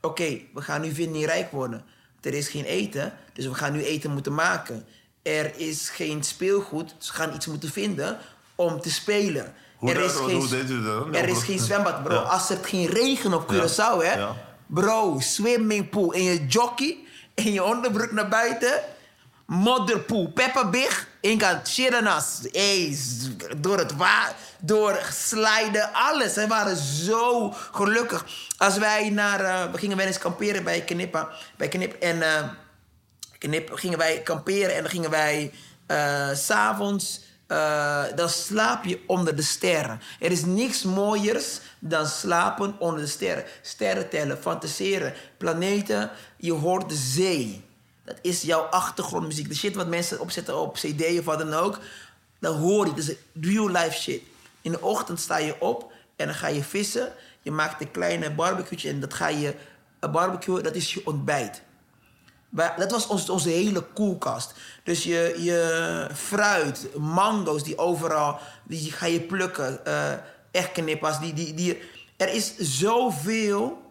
Oké, we gaan nu weer niet rijk worden. Er is geen eten, dus we gaan nu eten moeten maken. Er is geen speelgoed, dus we gaan iets moeten vinden om te spelen. Hoe deed u dat? Er is geen zwembad, bro. Ja. Als er geen regen op Curaçao, hè? Ja. Bro, swimmingpool en je jockey en je onderbroek naar buiten... modderpoel, Peppa Big, inkant, Shiranas, door het water, door sliden, alles. Zij waren zo gelukkig. Als wij we gingen wel eens kamperen bij Knip. Bij Knip en Knip gingen wij kamperen en dan gingen wij 's avonds... Dan slaap je onder de sterren. Er is niks mooiers dan slapen onder de sterren. Sterren tellen, fantaseren, planeten, je hoort de zee. Dat is jouw achtergrondmuziek. De shit wat mensen opzetten op cd of wat dan ook. Dan hoor je. Dat is real life shit. In de ochtend sta je op en dan ga je vissen. Je maakt een kleine barbecue en dat ga je barbecuen. Dat is je ontbijt. Dat was onze hele koelkast. Dus je fruit, mango's die overal... die ga je plukken. Echt knippers. Er is zoveel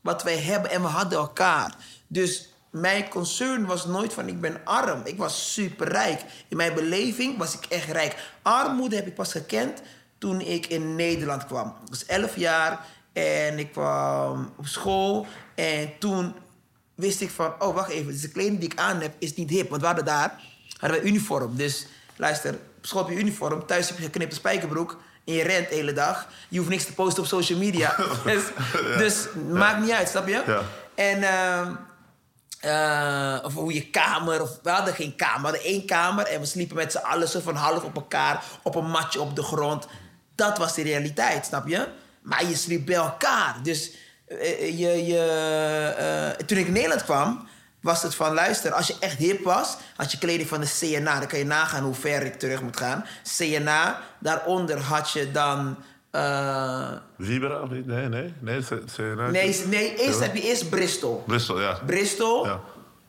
wat wij hebben en we hadden elkaar. Dus... mijn concern was nooit van ik ben arm. Ik was superrijk. In mijn beleving was ik echt rijk. Armoede heb ik pas gekend toen ik in Nederland kwam. Ik was 11 jaar en ik kwam op school. En toen wist ik van, oh wacht even. Dus de kleding die ik aan heb is niet hip. Want we hadden we uniform. Dus luister, op school heb je uniform. Thuis heb je geknipte spijkerbroek. En je rent de hele dag. Je hoeft niks te posten op social media. Maakt niet uit, snap je? Ja. En... of hoe je kamer... we hadden geen kamer, we hadden 1 kamer... en we sliepen met z'n allen zo van half op elkaar... op een matje op de grond. Dat was de realiteit, snap je? Maar je sliep bij elkaar. Dus toen ik in Nederland kwam... was het van, luister, als je echt hip was... had je kleding van de CNA... dan kan je nagaan hoe ver ik terug moet gaan. CNA, daaronder had je dan... Libera? Nee. Eerst heb je Bristol. Bristol, ja.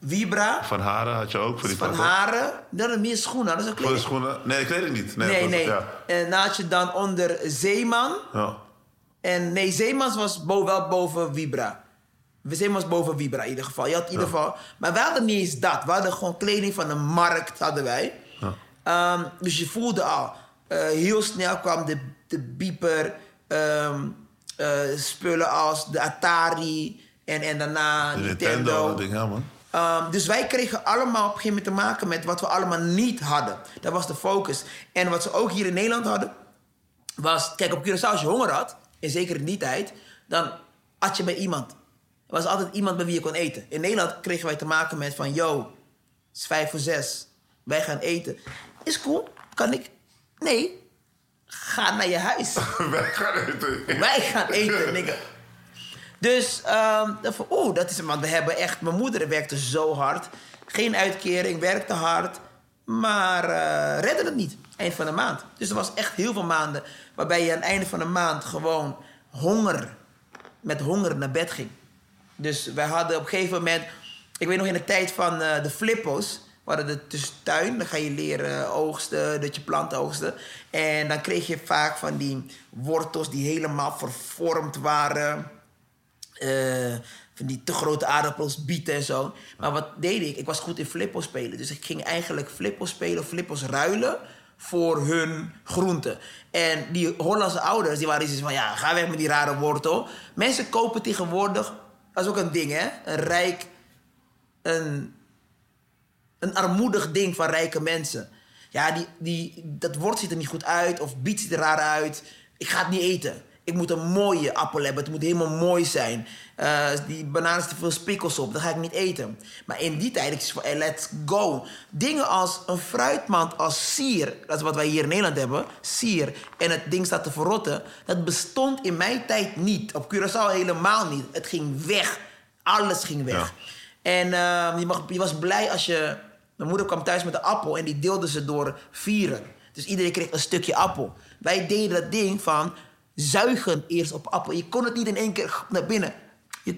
Vibra. Van Haren had je ook voor die Van Haren. Dan had meer schoenen. Dat is ook schoenen. Nee, ik weet het niet. Nee. Ja. En dan had je dan onder Zeeman. Ja. En nee, Zeeman was wel boven Vibra. Zeeman was boven Vibra in ieder geval. Je had in ieder geval... Maar we hadden niet eens dat. We hadden gewoon kleding van de markt, hadden wij. Ja. Dus je voelde al... heel snel kwam de Beeper, spullen als de Atari, En daarna de Nintendo. Dat ding, ja, man. Dus wij kregen allemaal op een gegeven moment te maken met wat we allemaal niet hadden. Dat was de focus. En wat ze ook hier in Nederland hadden, was... Kijk, op Curaçao, als je honger had, en zeker in die tijd, dan at je bij iemand. Er was altijd iemand bij wie je kon eten. In Nederland kregen wij te maken met van... Yo, het is 5 voor 6. Wij gaan eten. Is cool. Kan ik? Nee. Ga naar je huis. Wij gaan eten. Wij gaan eten, nigga. Dus, dat is... Want we hebben echt... Mijn moeder werkte zo hard. Geen uitkering, werkte hard. Maar redde het niet. Eind van de maand. Dus er was echt heel veel maanden... waarbij je aan het einde van de maand gewoon met honger naar bed ging. Dus wij hadden op een gegeven moment... Ik weet nog in de tijd van de flippo's. We hadden de tuin. Dan ga je leren oogsten, dat je planten oogsten. En dan kreeg je vaak van die wortels die helemaal vervormd waren. Van die te grote aardappels, bieten en zo. Maar wat deed ik? Ik was goed in flippo's spelen. Dus ik ging eigenlijk flippo's spelen, flippo's ruilen voor hun groenten. En die Hollandse ouders, die waren iets van... Ja, ga weg met die rare wortel. Mensen kopen tegenwoordig... Dat is ook een ding, hè? Een armoedig ding van rijke mensen. Ja, dat wort ziet er niet goed uit. Of biet ziet er raar uit. Ik ga het niet eten. Ik moet een mooie appel hebben. Het moet helemaal mooi zijn. Die banaan is te veel spikkels op. Dat ga ik niet eten. Maar in die tijd, ik zei van, hey, let's go. Dingen als een fruitmand, als sier. Dat is wat wij hier in Nederland hebben. Sier. En het ding staat te verrotten. Dat bestond in mijn tijd niet. Op Curaçao helemaal niet. Het ging weg. Alles ging weg. Ja. En je was blij als je... Mijn moeder kwam thuis met een appel en die deelde ze door 4. Dus iedereen kreeg een stukje appel. Wij deden dat ding van zuigen eerst op appel. Je kon het niet in één keer naar binnen. Je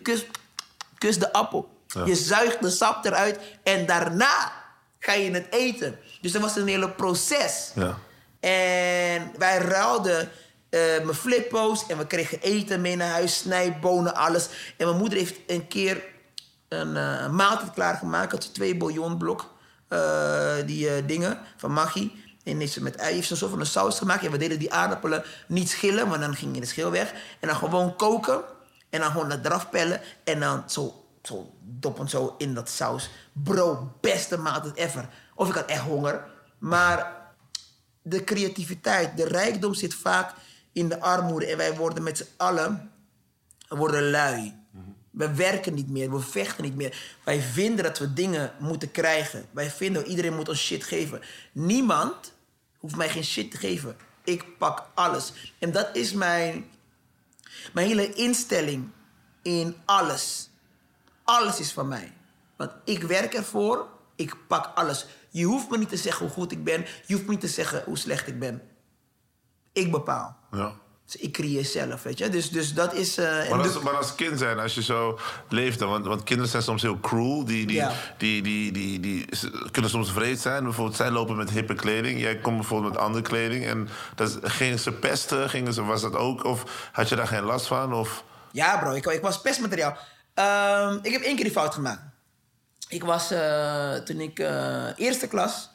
kust de appel. Ja. Je zuigt de sap eruit en daarna ga je het eten. Dus dat was een hele proces. Ja. En wij ruilden... mijn flippo's en we kregen eten mee naar huis. Snijbonen, alles. En mijn moeder heeft een keer... een maaltijd klaargemaakt. Had ze 2 bouillonblok dingen van Maggi. En heeft ze met ei heeft zo van een saus gemaakt. En we deden die aardappelen niet schillen, want dan ging je de schil weg. En dan gewoon koken. En dan gewoon eraf pellen. En dan zo doppen zo in dat saus. Bro, beste maaltijd ever. Of ik had echt honger. Maar de creativiteit, de rijkdom zit vaak in de armoede. En wij worden met z'n allen lui. We werken niet meer, we vechten niet meer. Wij vinden dat we dingen moeten krijgen. Wij vinden, iedereen moet ons shit geven. Niemand hoeft mij geen shit te geven. Ik pak alles. En dat is mijn hele instelling in alles. Alles is van mij. Want ik werk ervoor, ik pak alles. Je hoeft me niet te zeggen hoe goed ik ben. Je hoeft me niet te zeggen hoe slecht ik ben. Ik bepaal. Ja. Dus ik creëer zelf, weet je. Dus dat is... Maar als kind zijn, als je zo leeft... Want kinderen zijn soms heel cruel. Die kunnen soms wreed zijn. Bijvoorbeeld, zij lopen met hippe kleding. Jij komt bijvoorbeeld met andere kleding. En gingen ze pesten? Was dat ook? Of had je daar geen last van? Of... Ja, bro. Ik was pestmateriaal. Ik heb 1 keer die fout gemaakt. Ik was... toen ik eerste klas...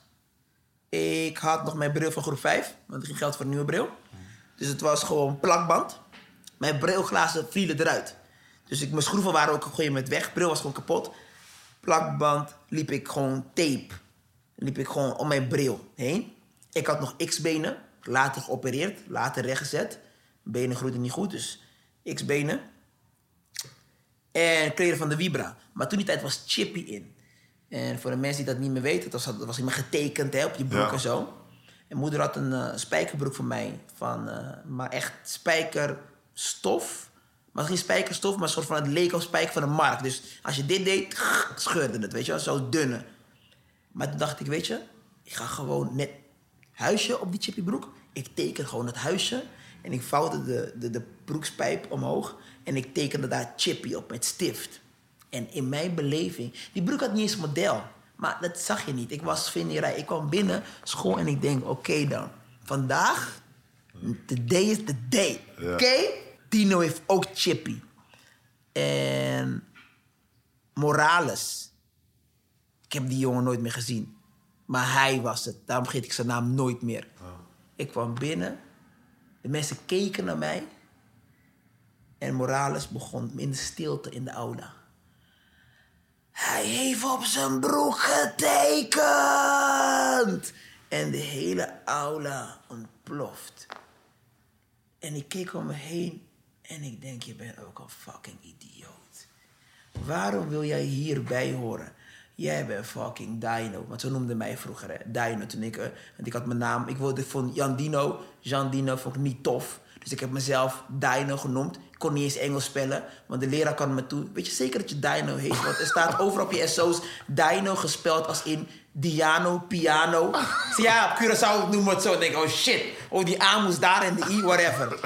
Ik had nog mijn bril van groep 5. Want er ging geld voor een nieuwe bril. Dus het was gewoon plakband. Mijn brilglazen vielen eruit. Dus mijn schroeven waren ook op een gegeven moment weg. Bril was gewoon kapot. Plakband liep ik gewoon tape. Liep ik gewoon om mijn bril heen. Ik had nog x-benen. Later geopereerd. Later rechtgezet. Benen groeiden niet goed, dus x-benen. En kleren van de Vibra. Maar toen die tijd was chippy in. En voor de mensen die dat niet meer weten... Dat was helemaal getekend, hè, op je broek, ja, en zo. Mijn moeder had een spijkerbroek voor mij. Maar echt spijkerstof. Maar geen spijkerstof, maar soort van het leek op spijker van de markt. Dus als je dit deed, scheurde het, weet je wel. Zo dunne. Maar toen dacht ik, weet je, ik ga gewoon net huisje op die chippy broek. Ik teken gewoon het huisje. En ik vouwde de broekspijp omhoog. En ik tekende daar chippy op met stift. En in mijn beleving... Die broek had niet eens model. Maar dat zag je niet. Ik was vinderij. Ik kwam binnen, school en ik denk, oké dan. Vandaag, today is the day. Ja. Oké? Dino heeft ook chippy. En Morales. Ik heb die jongen nooit meer gezien. Maar hij was het. Daarom vergeet ik zijn naam nooit meer. Oh. Ik kwam binnen. De mensen keken naar mij. En Morales begon in de stilte in de aula. Hij heeft op zijn broek getekend. En de hele aula ontploft. En ik keek om me heen en ik denk, je bent ook een fucking idioot. Waarom wil jij hierbij horen? Jij bent fucking Dino. Want ze noemden mij vroeger hè? Dino. Toen ik, want ik had mijn naam, ik vond Jandino vond ik niet tof. Dus ik heb mezelf Dino genoemd. Ik kon niet eens Engels spellen, want de leraar kwam me toe. Weet je zeker dat je Dino heet? Want er staat overal op je SO's Dino gespeld als in Diano, piano. Dus ja, op Curaçao noemen we het zo. En denk, oh shit. Oh, die A moest daar en de I, whatever.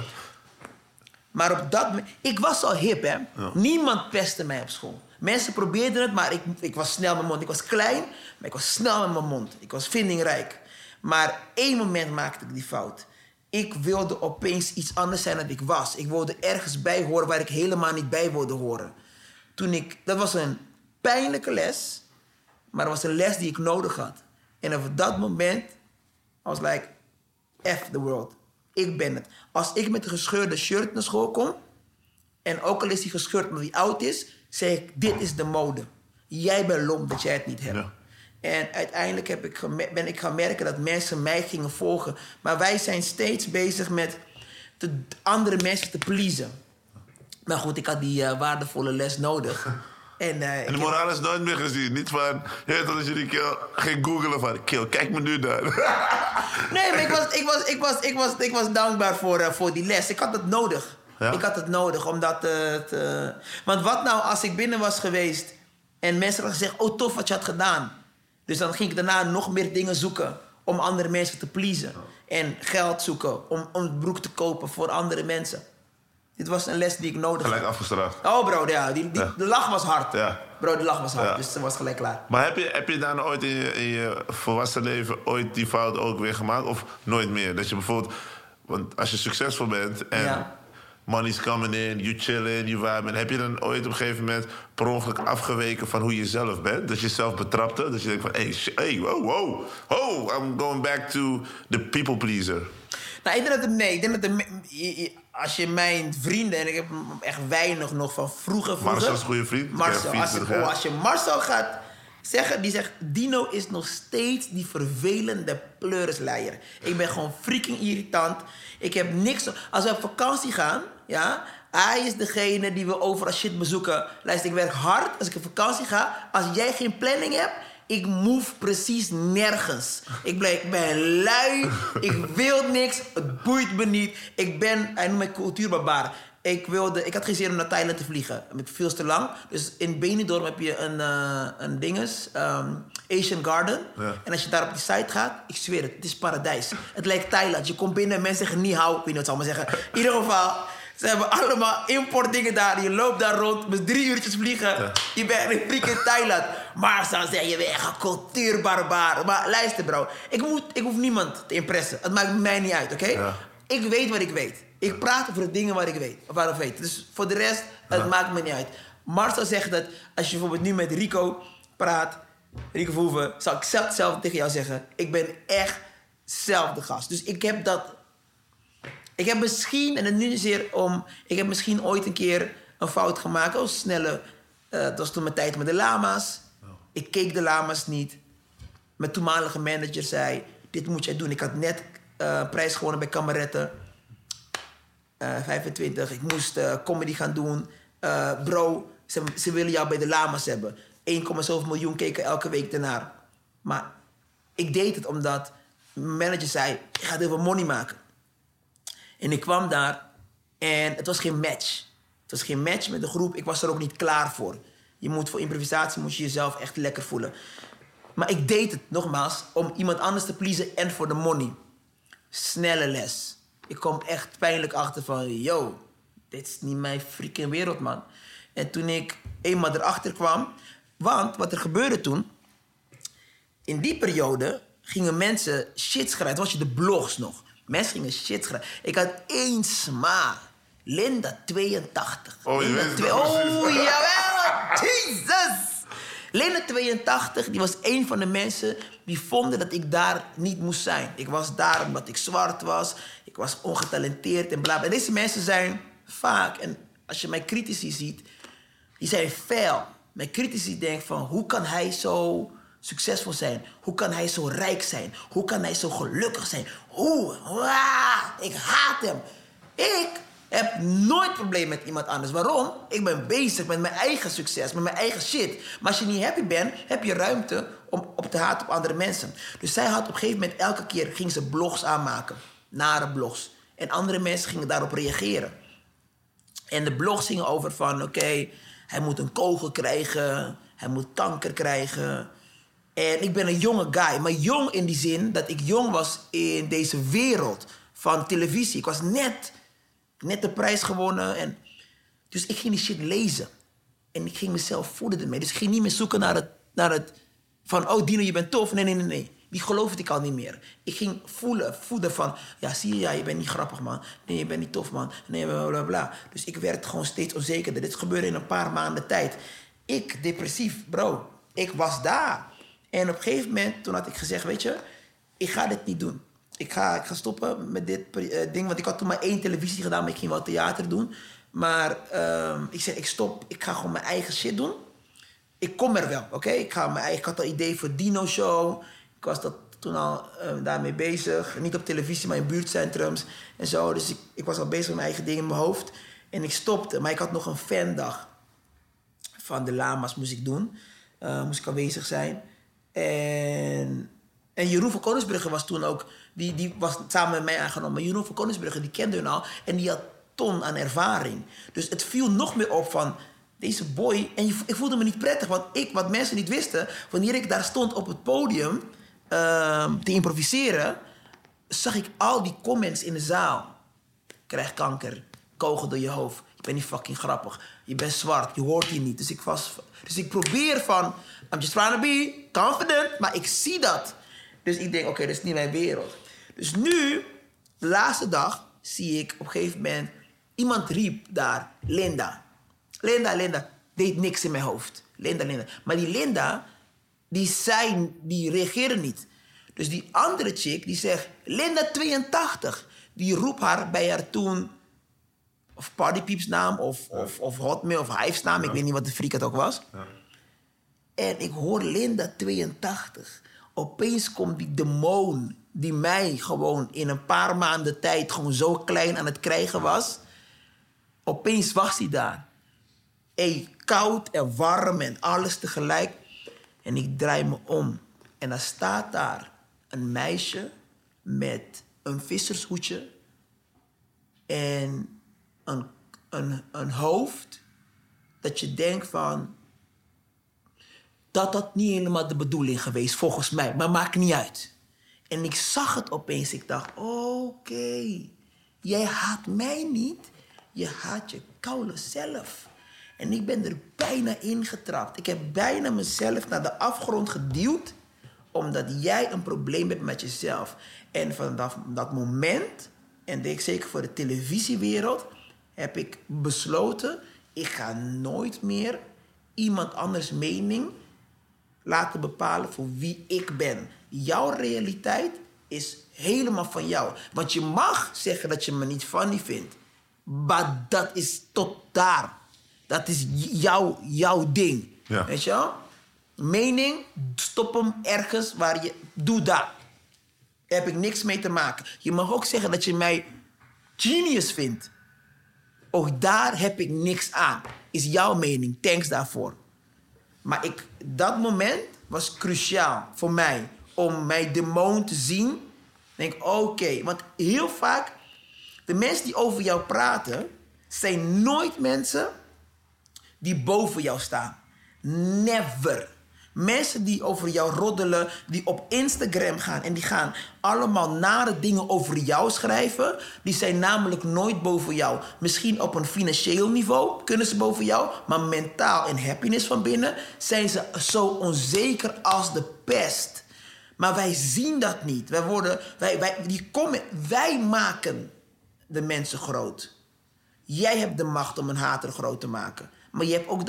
Maar op dat moment... Ik was al hip, hè. Ja. Niemand pestte mij op school. Mensen probeerden het, maar ik was snel met mijn mond. Ik was klein, maar ik was snel met mijn mond. Ik was vindingrijk. Maar één moment maakte ik die fout. Ik wilde opeens iets anders zijn dan ik was. Ik wilde ergens bij horen waar ik helemaal niet bij wilde horen. Dat was een pijnlijke les, maar het was een les die ik nodig had. En op dat moment, I was like, F the world. Ik ben het. Als ik met een gescheurde shirt naar school kom, en ook al is die gescheurd omdat hij oud is, zeg ik, dit is de mode. Jij bent lomp dat jij het niet hebt. Ja. En uiteindelijk ben ik gaan merken dat mensen mij gingen volgen. Maar wij zijn steeds bezig met de andere mensen te pleasen. Maar goed, ik had die waardevolle les nodig. En de moraal is nooit meer gezien. Niet van, dat jullie kill, geen googelen van, kill, kijk me nu dan. Nee, maar ik was dankbaar voor die les. Ik had het nodig. Ja? Ik had het nodig, omdat want wat nou als ik binnen was geweest en mensen hadden gezegd, oh tof wat je had gedaan. Dus dan ging ik daarna nog meer dingen zoeken om andere mensen te pleasen. En geld zoeken om het broek te kopen voor andere mensen. Dit was een les die ik nodig had. Gelijk afgestraft. Oh bro, ja, de lach was hard. Ja. Bro, de lach was hard, ja. Dus ze was gelijk klaar. Maar heb je dan ooit in je volwassen leven ooit die fout ook weer gemaakt? Of nooit meer? Dat je bijvoorbeeld, want als je succesvol bent en... Ja. Money's coming in, you chilling, you vibing. Heb je dan ooit op een gegeven moment per ongeluk afgeweken van hoe je zelf bent? Dat je jezelf betrapte? Dat je denkt van, hey, wow, I'm going back to the people pleaser. Nou, als je mijn vrienden... En ik heb echt weinig nog van vroeger. Marcel is een goede vriend. Marcel, als je Marcel gaat zeggen, die zegt... Dino is nog steeds die vervelende pleurisleier. Ik ben gewoon freaking irritant. Ik heb niks... Als we op vakantie gaan... Ja, hij is degene die we overal shit bezoeken. Luister, ik werk hard als ik op vakantie ga. Als jij geen planning hebt, ik move precies nergens. Ik ben lui, ik wil niks, het boeit me niet. Hij noemt mij cultuurbarbaar. Ik had geen zin om naar Thailand te vliegen. Het viel te lang. Dus in Benidorm heb je een dinges, Asian Garden. Ja. En als je daar op die site gaat, ik zweer het is paradijs. Het lijkt Thailand. Je komt binnen en mensen zeggen niet hou. Ik weet niet wat ze allemaal zeggen. In ieder geval, ze hebben allemaal importdingen daar. Je loopt daar rond, met 3 uurtjes vliegen. Ja. Je bent een freak in Thailand. Maar ze zeggen, je bent echt een cultuurbarbaar. Maar luister bro, ik hoef niemand te impressen. Het maakt mij niet uit, oké? Okay? Ja. Ik weet wat ik weet. Ik praat over de dingen waar ik weet. Dus voor de rest, het maakt me niet uit. Marcel zegt dat als je bijvoorbeeld nu met Rico praat... Rico Verhoeven, zal ik zelf tegen jou zeggen... Ik ben echt zelf de gast. Dus ik heb dat... Ik heb misschien, en het nu niet zeer om... Ik heb misschien ooit een keer een fout gemaakt. Oh, snelle... dat was toen mijn tijd met de Lama's. Ik keek de Lama's niet. Mijn toenmalige manager zei... Dit moet jij doen. Ik had net prijs gewonnen bij Kameretten... 25, ik moest comedy gaan doen. Bro, ze willen jou bij de Lama's hebben. 1,7 miljoen keken elke week ernaar. Maar ik deed het omdat mijn manager zei... je gaat heel veel money maken. En ik kwam daar en het was geen match. Het was geen match met de groep. Ik was er ook niet klaar voor. Voor improvisatie moet je jezelf echt lekker voelen. Maar ik deed het, nogmaals, om iemand anders te pleasen en voor de money. Snelle les. Ik kom echt pijnlijk achter van... Yo, dit is niet mijn freaking wereld, man. En toen ik eenmaal erachter kwam... Want wat er gebeurde toen... In die periode gingen mensen shit schrijven. Toen was je de blogs nog. Mensen gingen shit schrijven. Ik had één smaak. Linda 82. Oh, jawel, Jesus! Linda 82, die was een van de mensen die vonden dat ik daar niet moest zijn. Ik was daar omdat ik zwart was. Ik was ongetalenteerd en bla bla. En deze mensen zijn vaak, en Als je mijn critici ziet, die zijn fel. Mijn critici denken van, hoe kan hij zo succesvol zijn? Hoe kan hij zo rijk zijn? Hoe kan hij zo gelukkig zijn? Ik haat hem. Ik heb nooit probleem met iemand anders. Waarom? Ik ben bezig met mijn eigen succes, met mijn eigen shit. Maar als je niet happy bent, heb je ruimte om op te haten op andere mensen. Dus zij had op een gegeven moment, elke keer ging ze blogs aanmaken. Nare blogs. En andere mensen gingen daarop reageren. En de blogs gingen over van, oké, hij moet een kogel krijgen. Hij moet kanker krijgen. En ik ben een jonge guy. Maar jong in die zin dat ik jong was in deze wereld van televisie. Ik was net de prijs gewonnen. En dus ik ging die shit lezen. En ik ging mezelf voeden ermee. Dus ik ging niet meer zoeken naar het van, oh Dino, je bent tof. Nee. Die geloofde ik al niet meer. Ik ging voeden van, ja, zie je, ja, je bent niet grappig, man. Nee, je bent niet tof, man. Nee, bla, bla, bla. Dus ik werd gewoon steeds onzekerder. Dit gebeurde in een paar maanden tijd. Ik, depressief, bro. Ik was daar. En op een gegeven moment, toen had ik gezegd, weet je, ik ga dit niet doen. Ik ga stoppen met dit ding. Want ik had toen maar 1 televisie gedaan, maar ik ging wel theater doen. Maar ik zei, ik stop. Ik ga gewoon mijn eigen shit doen. Ik kom er wel, oké? Ik had al idee voor Dino Show. Ik was toen al daarmee bezig. Niet op televisie, maar in buurtcentrums en zo. Dus ik was al bezig met mijn eigen dingen in mijn hoofd. En ik stopte. Maar ik had nog een fandag van De Lama's moest ik doen. Moest ik aanwezig zijn. En Jeroen van Koningsbrugge was toen ook... Die was samen met mij aangenomen. Maar Jeroen van Koningsbrugge, die kende hun al. En die had ton aan ervaring. Dus het viel nog meer op van... Deze boy... En ik voelde me niet prettig. Want wat mensen niet wisten... Wanneer ik daar stond op het podium... te improviseren, zag ik al die comments in de zaal. Krijg kanker, kogel door je hoofd. Je bent niet fucking grappig. Je bent zwart, je hoort hier niet. Dus ik probeer van... I'm just trying to be confident, maar ik zie dat. Dus ik denk, oké, dat is niet mijn wereld. Dus nu, de laatste dag, zie ik op een gegeven moment... Iemand riep daar, Linda. Linda, deed niks in mijn hoofd. Linda. Maar die Linda... Die reageren niet. Dus die andere chick, die zegt... Linda 82. Die roept haar bij haar toen... Of Partypeeps naam, of Hotmail, of Hives naam. Ja. Ik weet niet wat de freak het ook was. Ja. En ik hoor Linda 82. Opeens komt die demon... die mij gewoon in een paar maanden tijd... gewoon zo klein aan het krijgen was. Opeens was hij daar. Koud en warm en alles tegelijk... En ik draai me om. En dan staat daar een meisje met een vissershoedje. En een hoofd. Dat je denkt van... Dat niet helemaal de bedoeling geweest, volgens mij. Maar maakt niet uit. En ik zag het opeens. Ik dacht, oké. Jij haat mij niet. Je haat je koude zelf. En ik ben er bijna ingetrapt. Ik heb bijna mezelf naar de afgrond geduwd... omdat jij een probleem hebt met jezelf. En vanaf dat moment, en denk ik zeker voor de televisiewereld... heb ik besloten, ik ga nooit meer iemand anders mening... laten bepalen voor wie ik ben. Jouw realiteit is helemaal van jou. Want je mag zeggen dat je me niet funny vindt. Maar dat is tot daar... Dat is jouw ding. Ja. Weet je wel? Mening, stop hem ergens waar je... Doe dat. Daar heb ik niks mee te maken. Je mag ook zeggen dat je mij genius vindt. Ook daar heb ik niks aan. Is jouw mening. Thanks daarvoor. Maar dat moment was cruciaal voor mij. Om mijn demon te zien. Ik denk, oké. Want heel vaak... De mensen die over jou praten... zijn nooit mensen... die boven jou staan. Never. Mensen die over jou roddelen, die op Instagram gaan... en die gaan allemaal nare dingen over jou schrijven... die zijn namelijk nooit boven jou. Misschien op een financieel niveau kunnen ze boven jou... maar mentaal en happiness van binnen... zijn ze zo onzeker als de pest. Maar wij zien dat niet. Wij maken de mensen groot. Jij hebt de macht om een hater groot te maken... Maar je hebt ook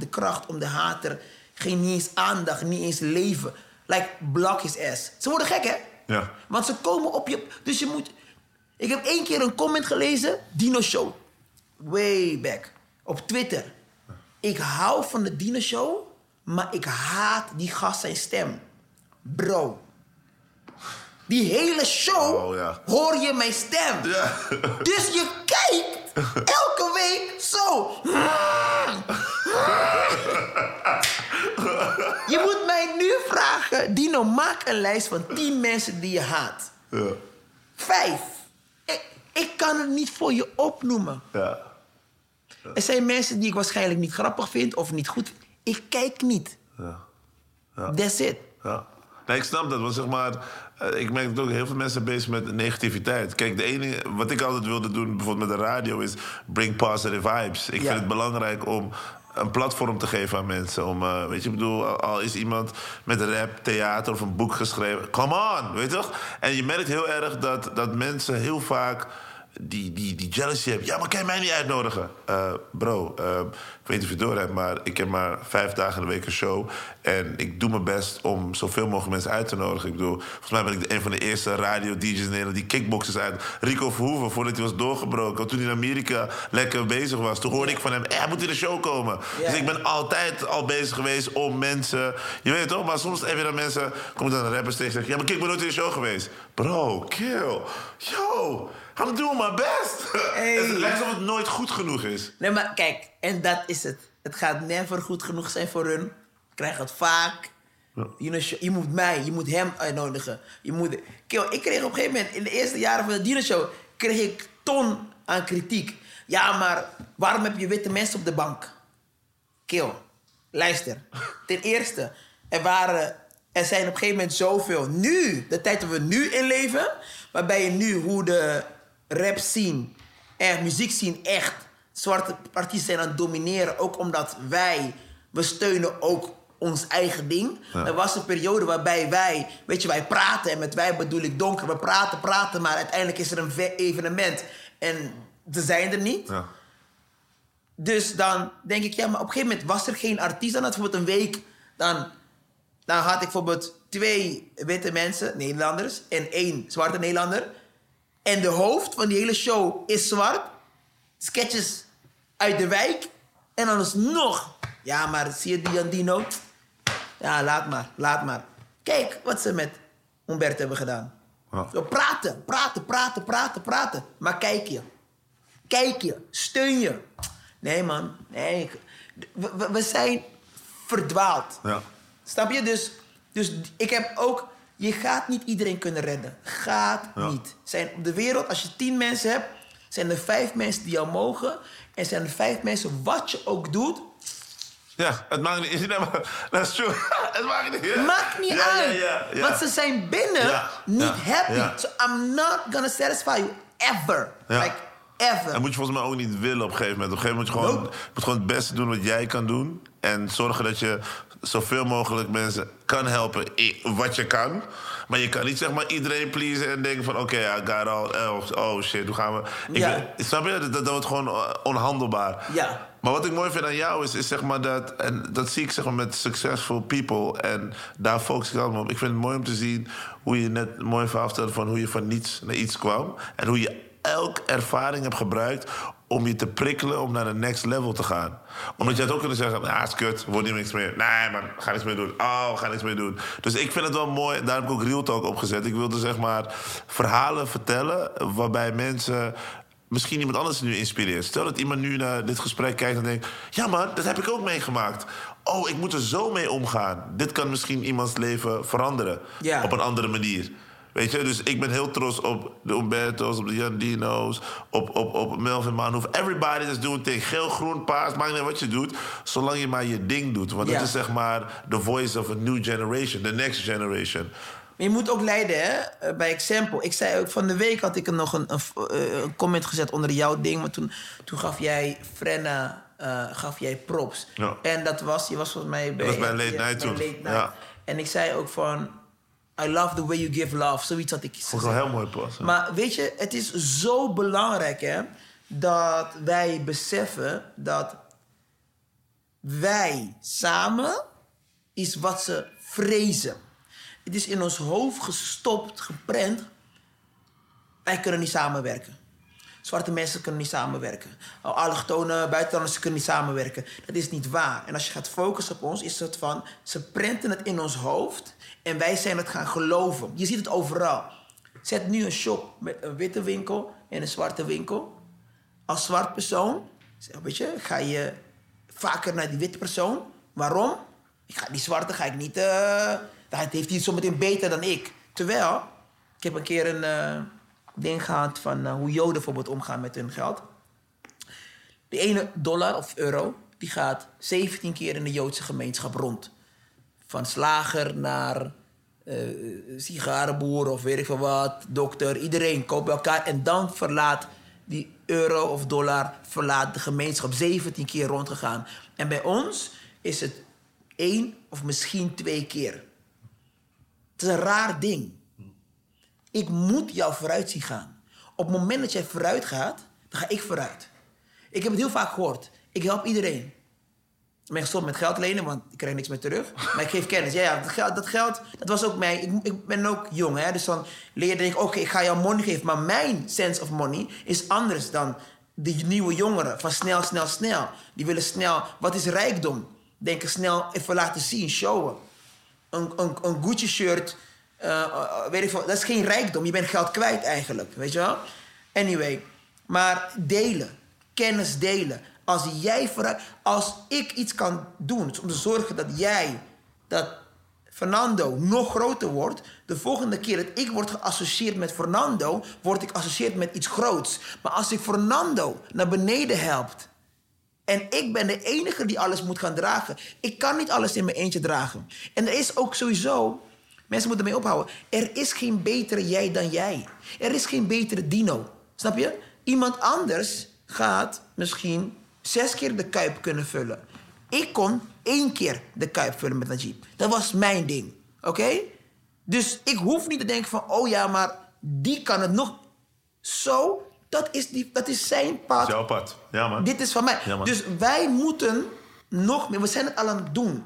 de kracht om de hater... geen niet eens aandacht, niet eens leven. Like, block his ass. Ze worden gek, hè? Ja. Want ze komen op je... Dus je moet... Ik heb 1 keer een comment gelezen. Dino Show. Way back. op Twitter. Ik hou van de Dino Show, maar ik haat die gast zijn stem. Bro. Die hele show hoor je mijn stem. Ja. Dus je kijkt elke week zo. Je moet mij nu vragen, Dino, maak een lijst van 10 mensen die je haat. Ja. 5. Ik kan het niet voor je opnoemen. Ja. Ja. Er zijn mensen die ik waarschijnlijk niet grappig vind of niet goed vind. Ik kijk niet. Ja. Ja. That's it. Ja. Nee, ik snap dat, want zeg maar... Ik merk dat ook heel veel mensen bezig met negativiteit. Kijk, de enige, wat ik altijd wilde doen, bijvoorbeeld met de radio, is bring positive vibes. Ik vind het belangrijk om een platform te geven aan mensen. Om, weet je, ik bedoel, al is iemand met rap, theater of een boek geschreven. Come on, weet je toch? En je merkt heel erg dat mensen heel vaak die jealousy hebben. Ja, maar kan je mij niet uitnodigen? Bro, ik weet niet of je het door hebt, maar ik heb maar 5 dagen in de week een show. En ik doe mijn best om zoveel mogelijk mensen uit te nodigen. Ik bedoel, volgens mij ben ik een van de eerste radio-dj's in Nederland die kickboxers uit. Rico Verhoeven, voordat hij was doorgebroken. Toen hij in Amerika lekker bezig was, toen hoorde ik van hem, hij moet in de show komen. Yeah. Dus ik ben altijd al bezig geweest om mensen... Je weet het toch, maar soms heb je dan mensen... Komt dan een rapper tegen en zegt, ja, maar ik ben nooit in de show geweest. Bro, kill. Yo, I'm doing my best. Hey. Het lijkt alsof het nooit goed genoeg is. Nee, maar kijk, en dat is het. Het gaat never goed genoeg zijn voor hun... Ik krijg het vaak. Ja. Je moet mij, je moet hem uitnodigen. Ik kreeg op een gegeven moment... in de eerste jaren van de Dino Show... kreeg ik ton aan kritiek. Ja, maar waarom heb je witte mensen op de bank? Luister. Ten eerste, er zijn op een gegeven moment zoveel... Nu, de tijd dat we nu in leven... waarbij je nu hoe de rap scene en muziek scene echt... zwarte artiesten zijn aan het domineren. Ook omdat we steunen ook ons eigen ding. Ja. Er was een periode waarbij wij praten. En met wij bedoel ik donker. We praten, maar uiteindelijk is er een evenement. En ze zijn er niet. Ja. Dus dan denk ik, ja, maar op een gegeven moment was er geen artiest. Dan had bijvoorbeeld een week, dan had ik bijvoorbeeld 2 witte mensen, Nederlanders, en 1 zwarte Nederlander. En de hoofd van die hele show is zwart. Sketches uit de wijk. En dan is nog... Ja, maar zie je die Jandino? Ja, laat maar. Kijk wat ze met Humbert hebben gedaan. Ja. Zo praten. Maar kijk je. Steun je. Nee, man. Nee. We zijn verdwaald. Ja. Snap je? Dus ik heb ook... Je gaat niet iedereen kunnen redden. Niet. Zijn op de wereld, als je 10 mensen hebt... zijn er 5 mensen die jou mogen. En zijn er 5 mensen, wat je ook doet... Ja, het maakt niet uit. Dat is true. Het maakt niet uit. Ja. Want ze zijn binnen niet happy. Ja. So I'm not gonna satisfy you ever. Ja. Like, ever. En moet je volgens mij ook niet willen op een gegeven moment. Op een gegeven moment moet je gewoon het beste doen wat jij kan doen. En zorgen dat je zoveel mogelijk mensen kan helpen wat je kan. Maar je kan niet zeg maar iedereen pleasen en denken van... Oké, I got all else. Oh shit, hoe gaan we... Snap je? Dat wordt gewoon onhandelbaar. Ja. Maar wat ik mooi vind aan jou is zeg maar dat... en dat zie ik zeg maar met successful people... en daar focus ik allemaal op. Ik vind het mooi om te zien hoe je net een mooi verhaal vertelde... van hoe je van niets naar iets kwam. En hoe je elke ervaring hebt gebruikt... om je te prikkelen om naar de next level te gaan. Omdat je had ook kunnen zeggen... ah, is kut, wordt niet niks meer. Nee, man, ga niks meer doen. Oh, ga niks meer doen. Dus ik vind het wel mooi. Daar heb ik ook Real Talk opgezet. Ik wilde zeg maar verhalen vertellen... waarbij mensen... misschien iemand anders nu inspireert. Stel dat iemand nu naar dit gesprek kijkt en denkt... ja, man, dat heb ik ook meegemaakt. Oh, ik moet er zo mee omgaan. Dit kan misschien iemands leven veranderen. Ja. Op een andere manier. Weet je, dus ik ben heel trots op de Humberto's, op de Jandino's... op Melvin Manhoef. Everybody is doing thing. Geel, groen, paars, maakt niet wat je doet... zolang je maar je ding doet. Want dat is zeg maar the voice of a new generation. The next generation. Je moet ook leiden, hè? Bij example. Ik zei ook, van de week had ik er nog een comment gezet onder jouw ding. Maar toen gaf jij Frenna, props. Ja. En je was volgens mij bij... Dat was bij Late Night toen. Ja. En ik zei ook van, I love the way you give love. Zoiets had ik gezegd. Vond ik wel heel mooi pas. Hè? Maar weet je, het is zo belangrijk, hè? Dat wij beseffen dat wij samen is wat ze vrezen. Het is in ons hoofd gestopt, geprent. Wij kunnen niet samenwerken. Zwarte mensen kunnen niet samenwerken. Allochtonen, buitenlanders kunnen niet samenwerken. Dat is niet waar. En als je gaat focussen op ons, is het van... ze prenten het in ons hoofd en wij zijn het gaan geloven. Je ziet het overal. Zet nu een shop met een witte winkel en een zwarte winkel. Als zwart persoon, weet je, ga je vaker naar die witte persoon. Waarom? Die zwarte ga ik niet... dat heeft hij zometeen beter dan ik. Terwijl, ik heb een keer een... ding gehad van hoe Joden bijvoorbeeld omgaan met hun geld. De ene dollar of euro, die gaat 17 keer in de Joodse gemeenschap rond. Van slager naar sigarenboer of weet ik veel wat, dokter. Iedereen koopt bij elkaar en dan verlaat die euro of dollar de gemeenschap. 17 keer rondgegaan. En bij ons is het 1 of misschien 2 keer. Het is een raar ding. Ik moet jou vooruit zien gaan. Op het moment dat jij vooruit gaat, dan ga ik vooruit. Ik heb het heel vaak gehoord. Ik help iedereen. Ik ben gestopt met geld lenen, want ik krijg niks meer terug. Maar ik geef kennis. Ja, dat was ook mij. Ik ben ook jong, hè. Dus dan leerde ik, oké, ik ga jou money geven. Maar mijn sense of money is anders dan de nieuwe jongeren. Van snel, snel, snel. Die willen snel. Wat is rijkdom? Denken snel, even laten zien, showen. Een Gucci-shirt... weet ik veel, dat is geen rijkdom. Je bent geld kwijt eigenlijk, weet je wel? Anyway, maar delen. Kennis delen. Als ik iets kan doen om te zorgen dat dat Fernando nog groter wordt... de volgende keer dat ik word geassocieerd met Fernando... word ik geassocieerd met iets groots. Maar als ik Fernando naar beneden helpt... en ik ben de enige die alles moet gaan dragen... ik kan niet alles in mijn eentje dragen. En er is ook sowieso... mensen moeten ermee ophouden. Er is geen betere jij dan jij. Er is geen betere Dino. Snap je? Iemand anders gaat misschien 6 keer de Kuip kunnen vullen. Ik kon 1 keer de Kuip vullen met Najib. Dat was mijn ding. Oké? Dus ik hoef niet te denken van... oh ja, maar die kan het nog. Zo, dat is zijn pad. Dat is jouw pad. Ja, man. Dit is van mij. Ja, man. Dus wij moeten nog meer... we zijn het al aan het doen.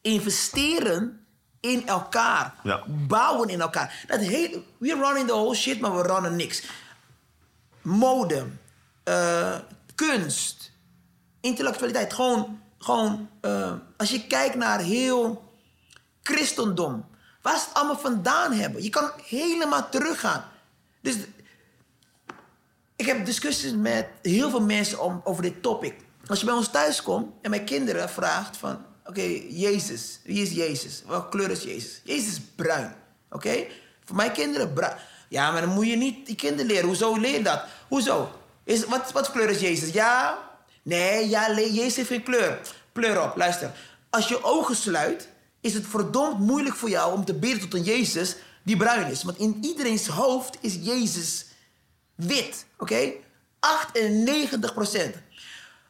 Investeren... in elkaar. Ja. Bouwen in elkaar. We running the whole shit, maar we runnen niks. Mode. Kunst. Intellectualiteit. Gewoon, als je kijkt naar heel christendom. Waar ze het allemaal vandaan hebben. Je kan helemaal teruggaan. Dus ik heb discussies met heel veel mensen over dit topic. Als je bij ons thuis komt en mijn kinderen vraagt van... Oké, Jezus. Wie is Jezus? Welke kleur is Jezus? Jezus is bruin. Oké? Voor mijn kinderen bruin. Ja, maar dan moet je niet die kinderen leren. Hoezo leer je dat? Hoezo? Wat kleur is Jezus? Ja? Nee, ja, Jezus heeft geen kleur. Pleur op, luister. Als je ogen sluit, is het verdomd moeilijk voor jou om te bidden tot een Jezus die bruin is. Want in iedereen's hoofd is Jezus wit. Oké? 98%.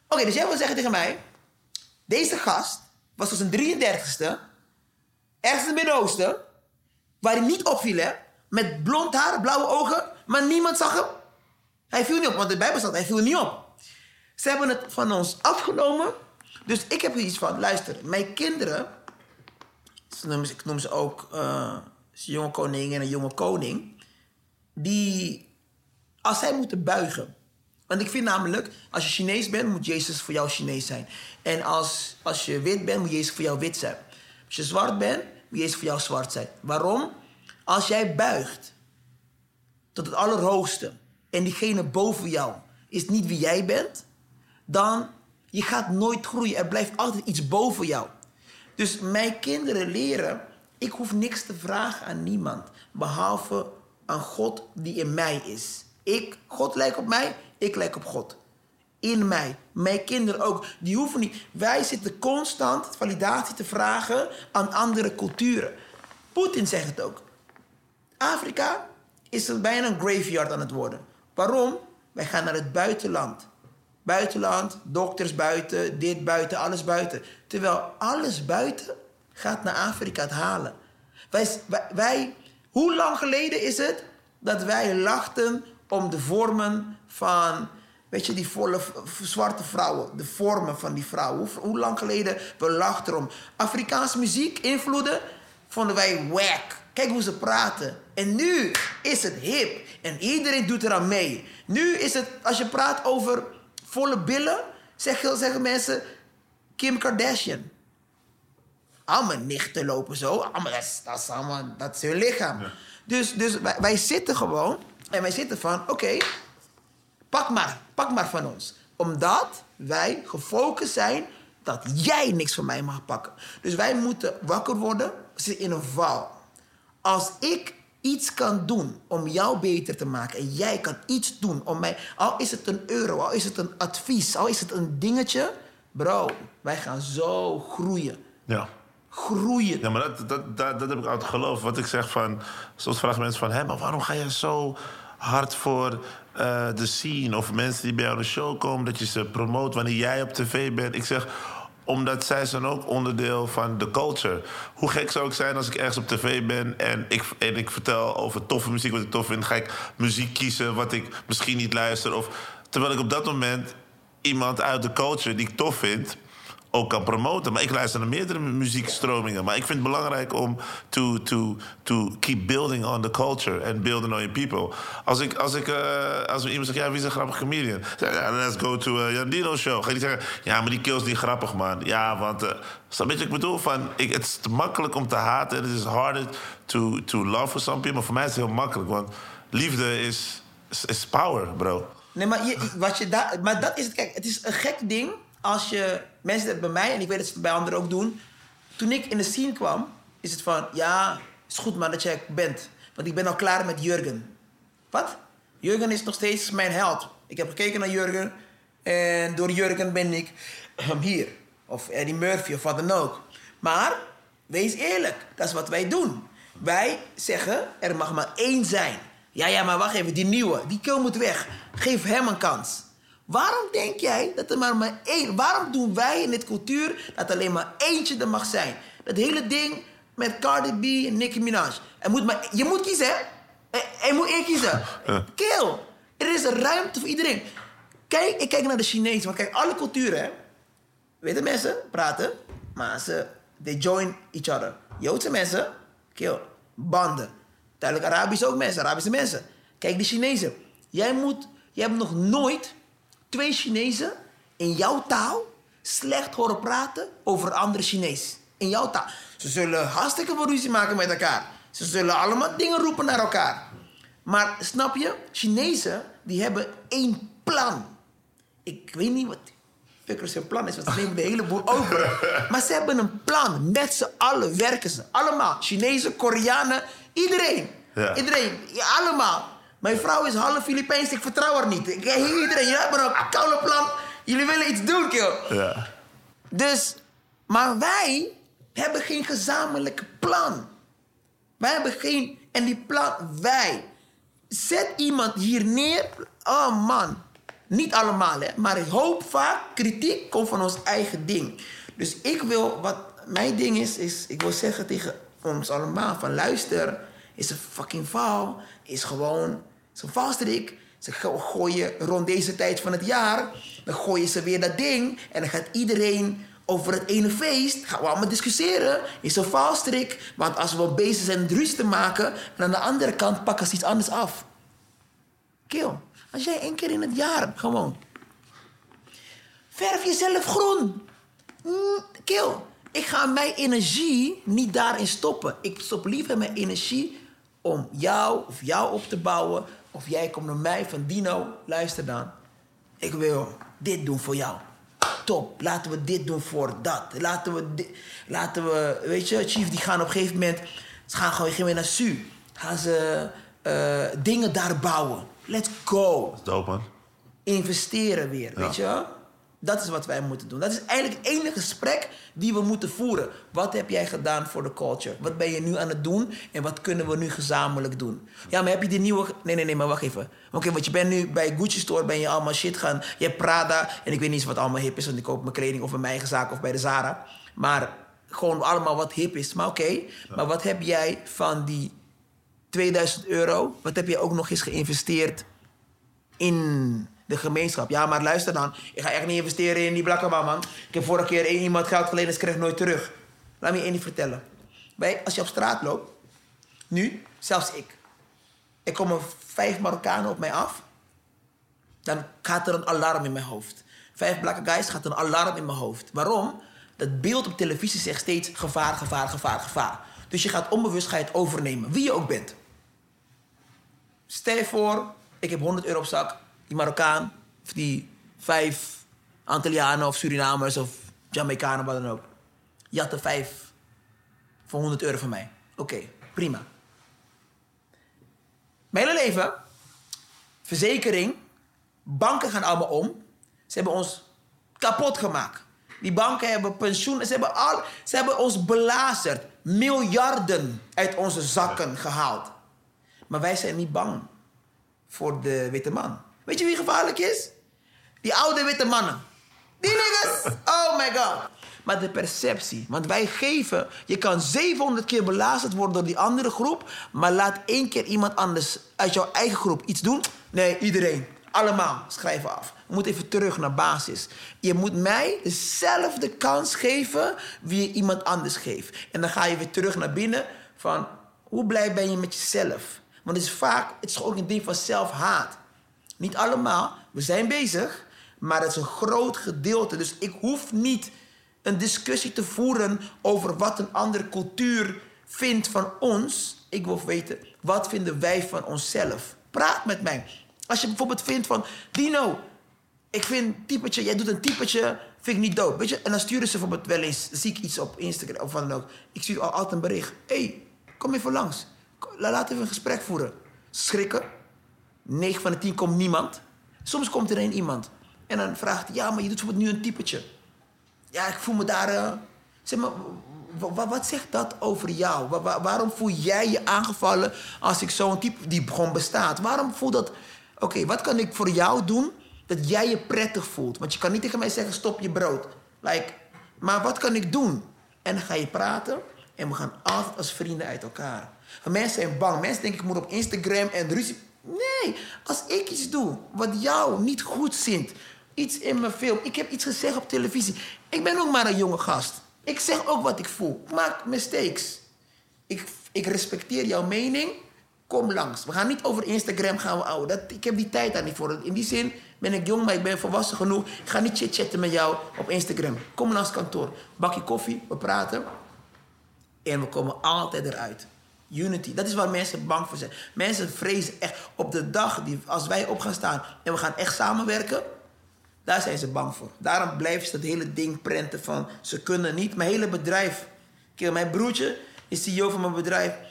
Oké, dus jij wil zeggen tegen mij, deze gast... was tot zijn 33e, ergens in het Midden-Oosten, waar hij niet opviel, hè? Met blond haar, blauwe ogen, maar niemand zag hem. Hij viel niet op, want de Bijbel staat, hij viel niet op. Ze hebben het van ons afgenomen, dus ik heb er iets van, luister, mijn kinderen, ik noem ze ook jonge koningin en een jonge koning, die, als zij moeten buigen, want ik vind namelijk, als je Chinees bent, moet Jezus voor jou Chinees zijn. En als je wit bent, moet Jezus voor jou wit zijn. Als je zwart bent, moet Jezus voor jou zwart zijn. Waarom? Als jij buigt tot het allerhoogste... en diegene boven jou is niet wie jij bent... dan je gaat nooit groeien. Er blijft altijd iets boven jou. Dus mijn kinderen leren... ik hoef niks te vragen aan niemand... behalve aan God die in mij is. God lijkt op mij... ik lijk op God. In mij. Mijn kinderen ook. Die hoeven niet. Wij zitten constant validatie te vragen aan andere culturen. Poetin zegt het ook. Afrika is er bijna een graveyard aan het worden. Waarom? Wij gaan naar het buitenland. Buitenland, dokters buiten, dit buiten, alles buiten. Terwijl alles buiten gaat naar Afrika het halen. Hoe lang geleden is het dat wij lachten om de vormen van, weet je, die volle zwarte vrouwen. De vormen van die vrouwen. Hoe lang geleden we lachten erom. Afrikaanse muziek, invloeden, vonden wij whack. Kijk hoe ze praten. En nu is het hip. En iedereen doet eraan mee. Nu is het, als je praat over volle billen, zeggen mensen Kim Kardashian. Allemaal nichten lopen zo. Allemaal, dat is hun lichaam. Ja. Dus wij zitten gewoon. En wij zitten van, oké, pak maar van ons. Omdat wij gefocust zijn dat jij niks van mij mag pakken. Dus wij moeten wakker worden. We zitten in een val. Als ik iets kan doen om jou beter te maken... en jij kan iets doen om mij... al is het €1, al is het een advies... al is het een dingetje... bro, wij gaan zo groeien. Ja. Groeien. Ja, maar dat heb ik altijd geloofd. Wat ik zeg van... soms vragen mensen van... hé, maar waarom ga je zo hard voor... de scene of mensen die bij jou de show komen... dat je ze promoot wanneer jij op tv bent. Ik zeg... omdat zij zijn ook onderdeel van de culture. Hoe gek zou ik zijn als ik ergens op tv ben... en ik vertel over toffe muziek, wat ik tof vind... ga ik muziek kiezen, wat ik misschien niet luister. Terwijl ik op dat moment iemand uit de culture die ik tof vind... ook kan promoten. Maar ik luister naar meerdere muziekstromingen. Maar ik vind het belangrijk om to keep building on the culture... and building on your people. Als iemand zegt, ja, wie is een grappig comedian? Let's go to Jandino Show. Ga je niet zeggen, ja, maar die kill is niet grappig, man. Ja, want... snap je wat ik bedoel? Het is te makkelijk om te haten. Het is harder to love for some people. Maar voor mij is het heel makkelijk. Want liefde is power, bro. Nee, maar, maar dat is het. Kijk, het is een gek ding... Als je mensen dat bij mij, en ik weet dat ze het bij anderen ook doen... toen ik in de scene kwam, is het van... ja, is goed maar dat jij bent. Want ik ben al klaar met Jurgen. Wat? Jurgen is nog steeds mijn held. Ik heb gekeken naar Jurgen. En door Jurgen ben ik hier. Of Eddie Murphy, of wat dan ook. Maar, wees eerlijk. Dat is wat wij doen. Wij zeggen, er mag maar één zijn. Ja, maar wacht even, die nieuwe. Die kill moet weg. Geef hem een kans. Waarom denk jij dat er maar één... Waarom doen wij in dit cultuur dat alleen maar eentje er mag zijn? Dat hele ding met Cardi B en Nicki Minaj. Je moet kiezen, hè? Je moet één kiezen. Kill. Er is een ruimte voor iedereen. Kijk, ik kijk naar de Chinezen. Want kijk, alle culturen, hè? Witte mensen praten, maar they join each other. Joodse mensen, kill. Banden. Duidelijk Arabische ook mensen, Arabische mensen. Kijk, de Chinezen. Jij hebt nog nooit... 2 Chinezen in jouw taal slecht horen praten over andere Chinees. In jouw taal. Ze zullen hartstikke veel ruzie maken met elkaar. Ze zullen allemaal dingen roepen naar elkaar. Maar snap je? Chinezen, die hebben één plan. Ik weet niet wat fuckers hun plan is, want ze nemen de hele boel over. Maar ze hebben een plan. Met z'n allen werken ze. Allemaal. Chinezen, Koreanen, iedereen. Ja. Iedereen. Allemaal. Mijn vrouw is half Filipijns, ik vertrouw haar niet. Iedereen, jullie hebben een koude plan. Jullie willen iets doen, joh. Ja. Dus, maar wij hebben geen gezamenlijk plan. Wij hebben geen... En die plan, wij. Zet iemand hier neer. Oh man. Niet allemaal, hè. Maar ik hoop vaak, kritiek komt van ons eigen ding. Dus ik wil, wat mijn ding is... Ik wil zeggen tegen ons allemaal van luister... is een fucking faal. Is gewoon zo'n valstrik. Ze gooien rond deze tijd van het jaar. Dan gooien ze weer dat ding. En dan gaat iedereen over het ene feest. Gaan we allemaal discussiëren. Is een valstrik. Want als we bezig zijn met ruzie te maken... en aan de andere kant pakken ze iets anders af. Kill. Als jij 1 keer in het jaar gewoon... verf jezelf groen. Kill. Ik ga mijn energie niet daarin stoppen. Ik stop liever mijn energie... om jou op te bouwen. Of jij komt naar mij van Dino. Luister dan. Ik wil dit doen voor jou. Top. Laten we dit doen voor dat. Laten we weet je, Chief, die gaan op een gegeven moment... ze gaan gewoon weer naar Su. Gaan ze dingen daar bouwen. Let's go. Dat is dope, man. Investeren weer, ja. Weet je. Dat is wat wij moeten doen. Dat is eigenlijk het enige gesprek die we moeten voeren. Wat heb jij gedaan voor de culture? Wat ben je nu aan het doen? En wat kunnen we nu gezamenlijk doen? Ja, maar heb je die nieuwe... Nee, maar wacht even. Oké, want je bent nu bij Gucci Store... ben je allemaal shit gaan... Je hebt Prada... en ik weet niet eens wat allemaal hip is... want ik koop mijn kleding of bij mijn eigen zaak of bij de Zara. Maar gewoon allemaal wat hip is. Maar oké, maar wat heb jij van die €2000... wat heb je ook nog eens geïnvesteerd in... de gemeenschap. Ja, maar luister dan. Ik ga echt niet investeren in die blakkaba, man. Ik heb vorige keer iemand geld geleend en ze kreeg nooit terug. Laat me je één ding vertellen. Als je op straat loopt... Nu, zelfs ik. Er komen 5 Marokkanen op mij af. Dan gaat er een alarm in mijn hoofd. 5 black guys gaat een alarm in mijn hoofd. Waarom? Dat beeld op televisie zegt steeds gevaar, gevaar, gevaar, gevaar. Dus je gaat onbewust het overnemen. Wie je ook bent. Stel je voor, ik heb €100 op zak. Die Marokkaan of die 5 Antillianen of Surinamers of Jamaicanen, wat dan ook. Jatten 5 voor €100 van mij. Oké, prima. Mijn hele leven, verzekering, banken gaan allemaal om. Ze hebben ons kapot gemaakt. Die banken hebben pensioen, ze hebben ons belazerd. Miljarden uit onze zakken gehaald. Maar wij zijn niet bang voor de witte man. Weet je wie gevaarlijk is? Die oude witte mannen. Die niggas, oh my god. Maar de perceptie, want wij geven... Je kan 700 keer belazerd worden door die andere groep... maar laat 1 keer iemand anders uit jouw eigen groep iets doen. Nee, iedereen. Allemaal schrijven af. We moeten even terug naar basis. Je moet mij dezelfde kans geven wie je iemand anders geeft. En dan ga je weer terug naar binnen van... Hoe blij ben je met jezelf? Want het is ook een ding van zelfhaat. Niet allemaal, we zijn bezig, maar dat is een groot gedeelte. Dus ik hoef niet een discussie te voeren over wat een andere cultuur vindt van ons. Ik wil weten, wat vinden wij van onszelf? Praat met mij. Als je bijvoorbeeld vindt van, Dino, ik vind typetje, jij doet een typetje, vind ik niet dope. Weet je? En dan sturen ze bijvoorbeeld wel eens, zie ik iets op Instagram of wat dan ook. Ik stuur altijd een bericht. Hey, kom even langs. Laten we een gesprek voeren. Schrikken. 9 van de 10 komt niemand. Soms komt er 1 iemand. En dan vraagt hij, ja, maar je doet bijvoorbeeld nu een typetje. Ja, ik voel me daar... Zeg maar, wat zegt dat over jou? Waarom voel jij je aangevallen als ik zo'n type die gewoon bestaat? Waarom voel dat... Oké, wat kan ik voor jou doen dat jij je prettig voelt? Want je kan niet tegen mij zeggen, stop je brood. Maar wat kan ik doen? En dan ga je praten... En we gaan altijd als vrienden uit elkaar. Mensen zijn bang. Mensen denken, ik moet op Instagram en ruzie... Nee, als ik iets doe wat jou niet goed zint... Iets in mijn film. Ik heb iets gezegd op televisie. Ik ben ook maar een jonge gast. Ik zeg ook wat ik voel. Ik maak mistakes. Ik respecteer jouw mening. Kom langs. We gaan niet over Instagram gaan we ouwe. Ik heb die tijd daar niet voor. In die zin ben ik jong, maar ik ben volwassen genoeg. Ik ga niet chit-chatten met jou op Instagram. Kom langs kantoor. Bakje koffie. We praten. En we komen altijd eruit. Unity. Dat is waar mensen bang voor zijn. Mensen vrezen echt op de dag als wij op gaan staan... en we gaan echt samenwerken... Daar zijn ze bang voor. Daarom blijven ze dat hele ding prenten van... ze kunnen niet. Mijn hele bedrijf... Kijk, mijn broertje is CEO van mijn bedrijf. Het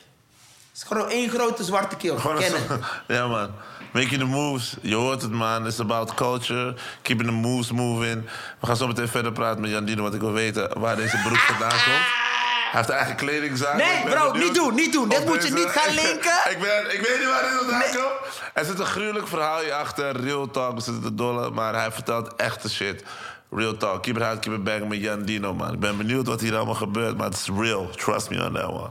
is gewoon 1 grote zwarte keel. Kenneth. Ja, man. Making the moves. Je hoort het, man. It's about culture. Keeping the moves moving. We gaan zo meteen verder praten met Jandino... want ik wil weten waar deze broek vandaan komt. Hij heeft eigen kledingzaak. Nee, bro, niet doen, niet doen. Dit moet je niet gaan linken. Ik weet niet waar dit vandaan komt. Er zit een gruwelijk verhaal hier achter. Real Talk, we zitten te dollen. Maar hij vertelt echte shit. Real Talk. Keep it hard, keep it bang met Jandino, man. Ik ben benieuwd wat hier allemaal gebeurt. Maar het is real. Trust me on that one.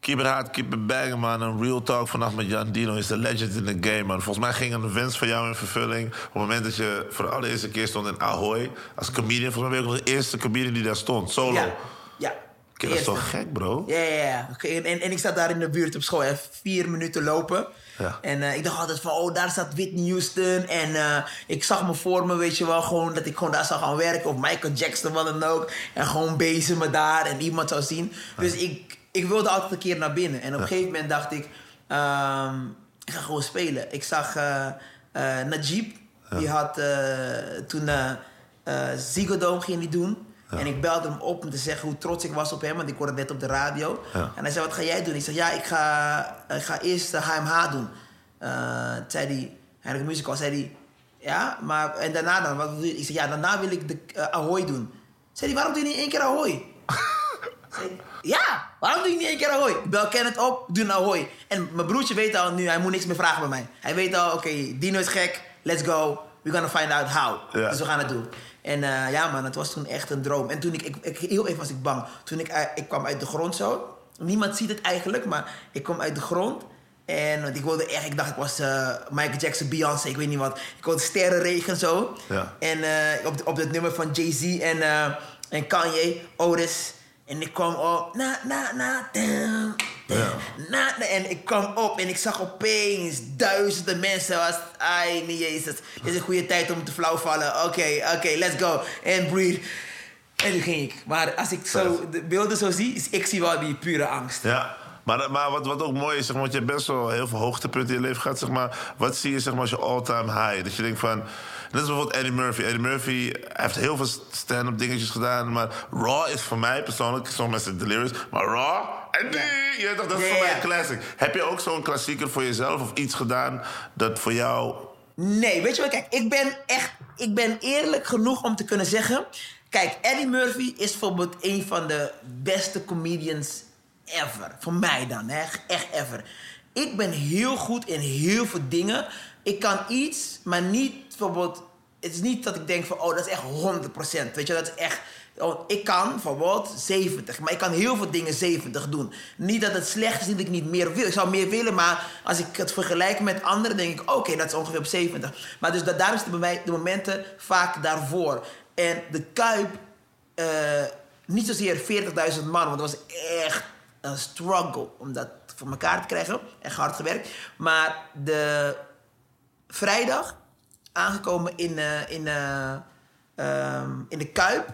Keep it hard, keep it bang, man. Een Real Talk vannacht met Jandino is de legend in the game, man. Volgens mij ging een wens van jou in vervulling... op het moment dat je voor de allereerste keer stond in Ahoy... als comedian, volgens mij ben je ook nog de eerste comedian die daar stond. Solo. Ja. Kijk, dat is toch gek, bro? Ja. Okay, en ik zat daar in de buurt op school, 4 minuten lopen. Ja. En ik dacht altijd van, oh, daar staat Whitney Houston. En ik zag me voor me, weet je wel, gewoon dat ik gewoon daar zou gaan werken. Of Michael Jackson, wat dan ook. En gewoon bezemen daar en iemand zou zien. Dus ik wilde altijd een keer naar binnen. En op een gegeven moment dacht ik... ik ga gewoon spelen. Ik zag Najib. Ja. Die had toen Zigodome ging die doen. Ja. En ik belde hem op om te zeggen hoe trots ik was op hem. Want ik hoorde het net op de radio. Ja. En hij zei, wat ga jij doen? Ik zei, ja, ik ga eerst HMH doen. Toen zei hij, eigenlijk musical, zei hij... Ja, maar... En daarna dan? Wat wil je? Ik zei, ja, daarna wil ik de Ahoy doen. Zei hij, waarom doe je niet 1 keer Ahoy? Ja, waarom doe ik niet 1 keer Ahoy? Ik bel Kenneth op, doe een Ahoy. En mijn broertje weet al nu, hij moet niks meer vragen bij mij. Hij weet al, oké, Dino is gek, let's go. We're gonna find out how. Ja. Dus we gaan het doen. En ja man, het was toen echt een droom. En toen heel even was ik bang. Toen ik kwam uit de grond zo. Niemand ziet het eigenlijk, maar ik kwam uit de grond. En ik wilde echt, ik dacht ik was Michael Jackson, Beyoncé, ik weet niet wat. Ik wilde sterrenregen zo. Ja. En op het nummer van Jay-Z en Kanye, Otis... En ik kwam op. En ik kwam op en ik zag opeens duizenden mensen. Was, ai, mijn Jezus. Dit is een goede tijd om te flauwvallen. Oké, let's go. En breathe. En toen ging ik. Maar als ik zo de beelden zo zie, is ik zie wel die pure angst. Ja. Maar wat ook mooi is, zeg maar, want je hebt best wel heel veel hoogtepunten in je leven gehad. Zeg maar, wat zie je, zeg maar, als je all-time high? Dat je denkt van... Net als bijvoorbeeld Eddie Murphy. Eddie Murphy heeft heel veel stand-up dingetjes gedaan. Maar Raw is voor mij persoonlijk... Sommige mensen delirious. Maar Raw... En die, je dacht, dat is voor mij een classic. Heb je ook zo'n klassieker voor jezelf? Of iets gedaan dat voor jou... Nee, weet je wat? Kijk, ik ben eerlijk genoeg om te kunnen zeggen... Kijk, Eddie Murphy is bijvoorbeeld een van de beste comedians... ever. Voor mij dan, hè. Echt ever. Ik ben heel goed in heel veel dingen. Ik kan iets, maar niet bijvoorbeeld... Het is niet dat ik denk van, oh, dat is echt 100%. Weet je, dat is echt... Oh, ik kan bijvoorbeeld 70, maar ik kan heel veel dingen 70 doen. Niet dat het slecht is, niet dat ik niet meer wil. Ik zou meer willen, maar als ik het vergelijk met anderen... denk ik, oké, dat is ongeveer op 70. Maar dus daarom zitten bij mij de momenten vaak daarvoor. En de Kuip... niet zozeer 40.000 man, want dat was echt... een struggle om dat voor elkaar te krijgen. Echt hard gewerkt. Maar de vrijdag aangekomen in de Kuip.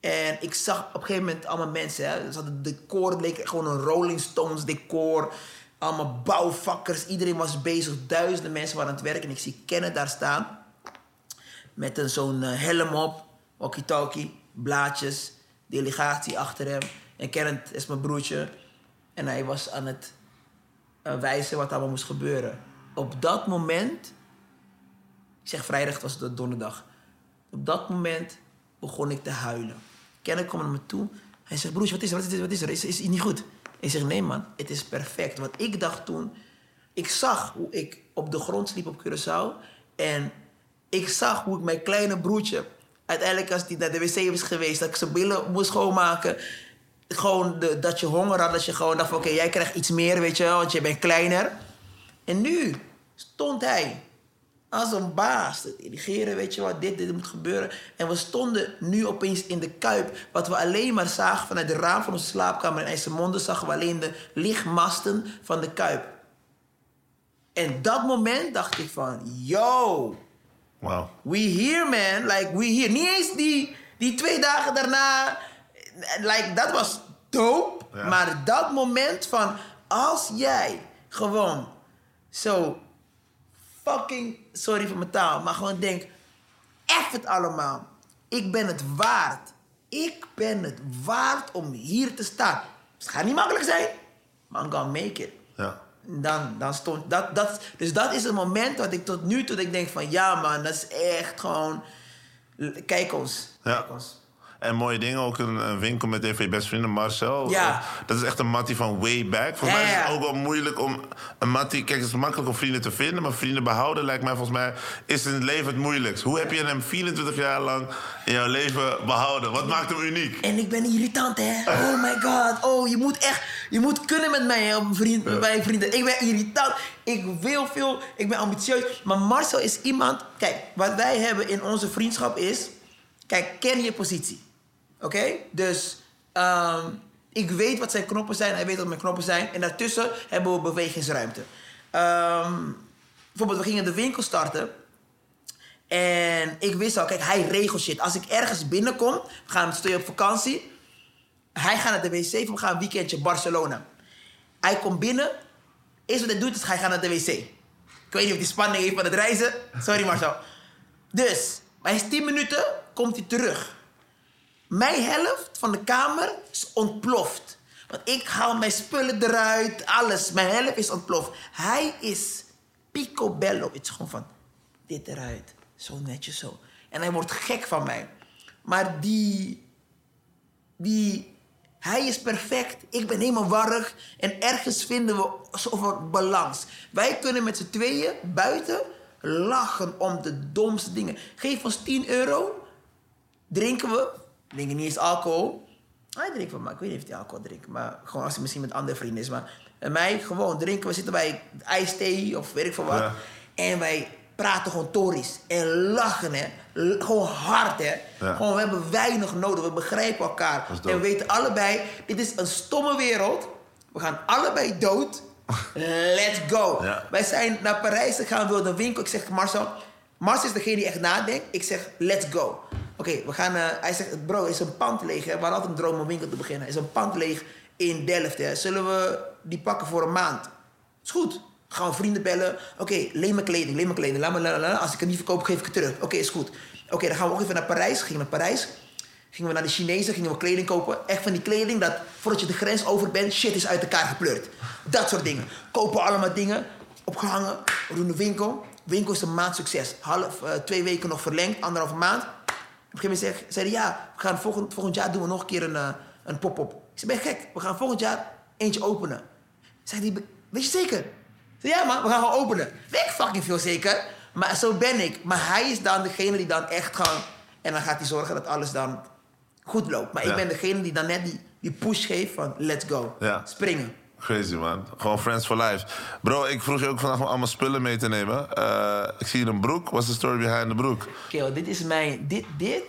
En ik zag op een gegeven moment allemaal mensen. Hè. Dus het decor leek gewoon een Rolling Stones decor. Allemaal bouwvakkers. Iedereen was bezig. Duizenden mensen waren aan het werk. En ik zie Kenneth daar staan. Met zo'n helm op. Walkie-talkie. Blaadjes. Delegatie achter hem. En Kenneth is mijn broertje. En hij was aan het wijzen wat allemaal moest gebeuren. Op dat moment... Ik zeg vrijdag, het was de donderdag. Op dat moment begon ik te huilen. Kenneth kwam naar me toe. Hij zegt, broertje, wat is er? Is het niet goed? Ik zeg, nee man, het is perfect. Want ik dacht toen... Ik zag hoe ik op de grond sliep op Curaçao. En ik zag hoe ik mijn kleine broertje... Uiteindelijk als hij naar de wc was geweest... dat ik zijn billen moest schoonmaken... Gewoon dat je honger had, dat je gewoon dacht van... oké, jij krijgt iets meer, weet je wel, want je bent kleiner. En nu stond hij als een baas te dirigeren, weet je wel, dit moet gebeuren. En we stonden nu opeens in de Kuip. Wat we alleen maar zagen vanuit de raam van onze slaapkamer in IJsselmonde... zagen we alleen de lichtmasten van de Kuip. En dat moment dacht ik van, yo, wow. We here man, like we here. Niet eens die 2 dagen daarna... Like, dat was dope, ja. Maar dat moment van... Als jij gewoon zo fucking... Sorry voor mijn taal, maar gewoon denk... Eff het allemaal. Ik ben het waard. Ik ben het waard om hier te staan. Het gaat niet makkelijk zijn, maar I'm gonna make it. Ja. Dan stond... Dus dat is het moment wat ik tot nu toe... Dat ik denk van, ja man, dat is echt gewoon... Kijk ons. Ja. Kijk ons. En mooie dingen, ook een winkel met een van je beste vrienden, Marcel. Ja. Dat is echt een mattie van way back. Volgens mij is het ook wel moeilijk om een mattie... Kijk, het is makkelijk om vrienden te vinden, maar vrienden behouden... lijkt mij volgens mij, is in het leven het moeilijkst. Hoe heb je hem 24 jaar lang in jouw leven behouden? Wat maakt hem uniek? En ik ben irritant, hè? Oh my god. Oh, je moet echt... Je moet kunnen met mij, hè, met mijn vrienden. Ik ben irritant. Ik wil veel. Ik ben ambitieus. Maar Marcel is iemand... Kijk, wat wij hebben in onze vriendschap is... Kijk, ken je positie. Oké? Dus ik weet wat zijn knoppen zijn. Hij weet wat mijn knoppen zijn. En daartussen hebben we bewegingsruimte. Bijvoorbeeld, we gingen de winkel starten. En ik wist al, kijk, hij regelt shit. Als ik ergens binnenkom, stel je op vakantie. Hij gaat naar de wc, we gaan een weekendje Barcelona. Hij komt binnen. Eerst wat hij doet, is hij gaat naar de wc. Ik weet niet of die spanning heeft van het reizen. Sorry, Marcel. Dus, hij is 10 minuten, komt hij terug. Mijn helft van de kamer is ontploft. Want ik haal mijn spullen eruit, alles. Mijn helft is ontploft. Hij is picobello. Het is gewoon van, dit eruit. Zo netjes zo. En hij wordt gek van mij. Maar hij is perfect. Ik ben helemaal warrig. En ergens vinden we zoveel balans. Wij kunnen met z'n tweeën buiten lachen om de domste dingen. Geef ons 10 euro. Drinken we. Ik drink niet eens alcohol. Hij drinkt van mij. Ik weet niet of hij alcohol drinkt. Maar gewoon als hij misschien met andere vrienden is. Maar mij gewoon drinken. We zitten bij ijsthee of weet ik veel wat. Ja. En wij praten gewoon tories en lachen, hè. Gewoon hard, hè. Ja. Gewoon, we hebben weinig nodig, we begrijpen elkaar. En we weten allebei, dit is een stomme wereld. We gaan allebei dood. Let's go. Ja. Wij zijn naar Parijs gegaan, wilden een winkel. Ik zeg, Marcel is degene die echt nadenkt. Ik zeg, let's go. Oké, we gaan... hij zegt, bro, er is een pand leeg. Hè? We hadden altijd een droom om een winkel te beginnen. Er is een pand leeg in Delft. Hè? Zullen we die pakken voor een maand? Is goed. Gaan we vrienden bellen. Oké, leen mijn kleding. Laat me. Als ik het niet verkoop, geef ik het terug. Oké, is goed. Oké, dan gaan we ook even naar Parijs. Gingen we naar de Chinezen, gingen we kleding kopen. Echt van die kleding dat, voordat je de grens over bent... shit is uit elkaar gepleurd. Dat soort dingen. Kopen allemaal dingen. Opgehangen. We doen de winkel. Winkel is een maand succes. 2 weken nog verlengd. 1,5 maand. Op een gegeven moment zeiden ja, we gaan volgend jaar doen we nog een keer een pop-up. Ik zei, ben je gek? We gaan volgend jaar eentje openen. Zei die, weet je zeker? Zei, ja man, we gaan gewoon openen. Weet ik fucking veel zeker. Maar zo ben ik. Maar hij is dan degene die dan echt gaat... en dan gaat hij zorgen dat alles dan goed loopt. Maar ja, ik ben degene die dan net die push geeft van let's go. Ja. Springen. Crazy, man. Gewoon friends for life. Bro, ik vroeg je ook vandaag om allemaal spullen mee te nemen. Ik zie hier een broek. What's the story behind de broek? Kill, dit is mijn... Dit.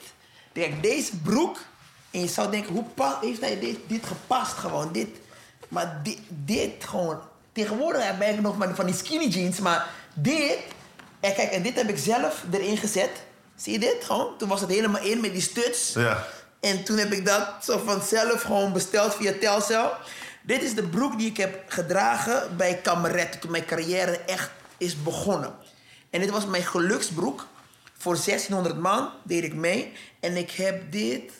Kijk, deze broek. En je zou denken, hoe heeft hij dit gepast gewoon? Dit. Maar dit gewoon... Tegenwoordig ben ik nog van die skinny jeans. Maar dit... En kijk, en dit heb ik zelf erin gezet. Zie je dit gewoon? Toen was het helemaal in met die studs. Ja. En toen heb ik dat zo vanzelf gewoon besteld via Telcel. Dit is de broek die ik heb gedragen bij Kameret, toen mijn carrière echt is begonnen. En dit was mijn geluksbroek. Voor 1600 man deed ik mee. En ik heb dit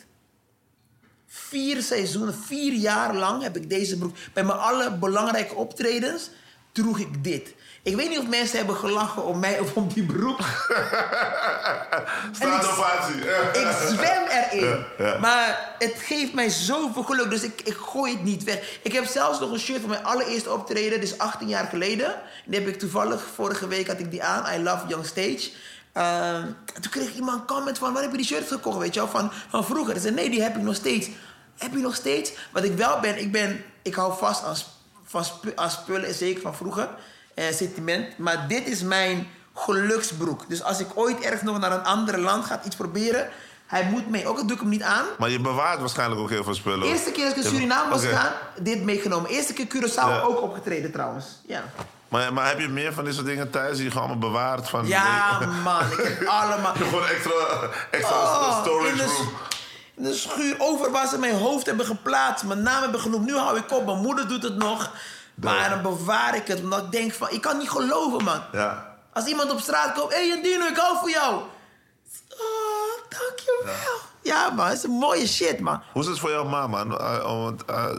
4 seizoenen, 4 jaar lang heb ik deze broek. Bij mijn alle belangrijke optredens droeg ik dit. Ik weet niet of mensen hebben gelachen om mij of om die broek. Staat ovatie. Ik zwem erin. Ja. Maar het geeft mij zoveel geluk. Dus ik gooi het niet weg. Ik heb zelfs nog een shirt van mijn allereerste optreden. Dus 18 jaar geleden. Die heb ik toevallig, vorige week had ik die aan. I love young stage. Toen kreeg iemand een comment van... waar heb je die shirt gekocht? Weet je wel? Van vroeger. Ik zei, nee, die heb ik nog steeds. Heb je nog steeds? Wat ik wel ben... Ik hou vast aan spullen. Zeker van vroeger. Sentiment. Maar dit is mijn geluksbroek. Dus als ik ooit ergens nog naar een ander land ga iets proberen... hij moet mee. Ook al doe ik hem niet aan. Maar je bewaart waarschijnlijk ook heel veel spullen. De eerste keer dat ik in Suriname was gegaan, dit meegenomen. Eerste keer Curaçao ook opgetreden trouwens. Ja. Maar heb je meer van dit soort dingen thuis die je gewoon allemaal bewaart? Van ja man, ik heb allemaal... gewoon extra storage room. In de schuur, over waar ze mijn hoofd hebben geplaatst. Mijn naam hebben genoemd. Nu hou ik op, mijn moeder doet het nog... Maar dan bewaar ik het, omdat ik denk van... ik kan niet geloven, man. Ja. Als iemand op straat komt... hey, Jandino, ik hou voor jou. Oh, dankjewel. Ja, man, dat is een mooie shit, man. Hoe is het voor jouw ma, man?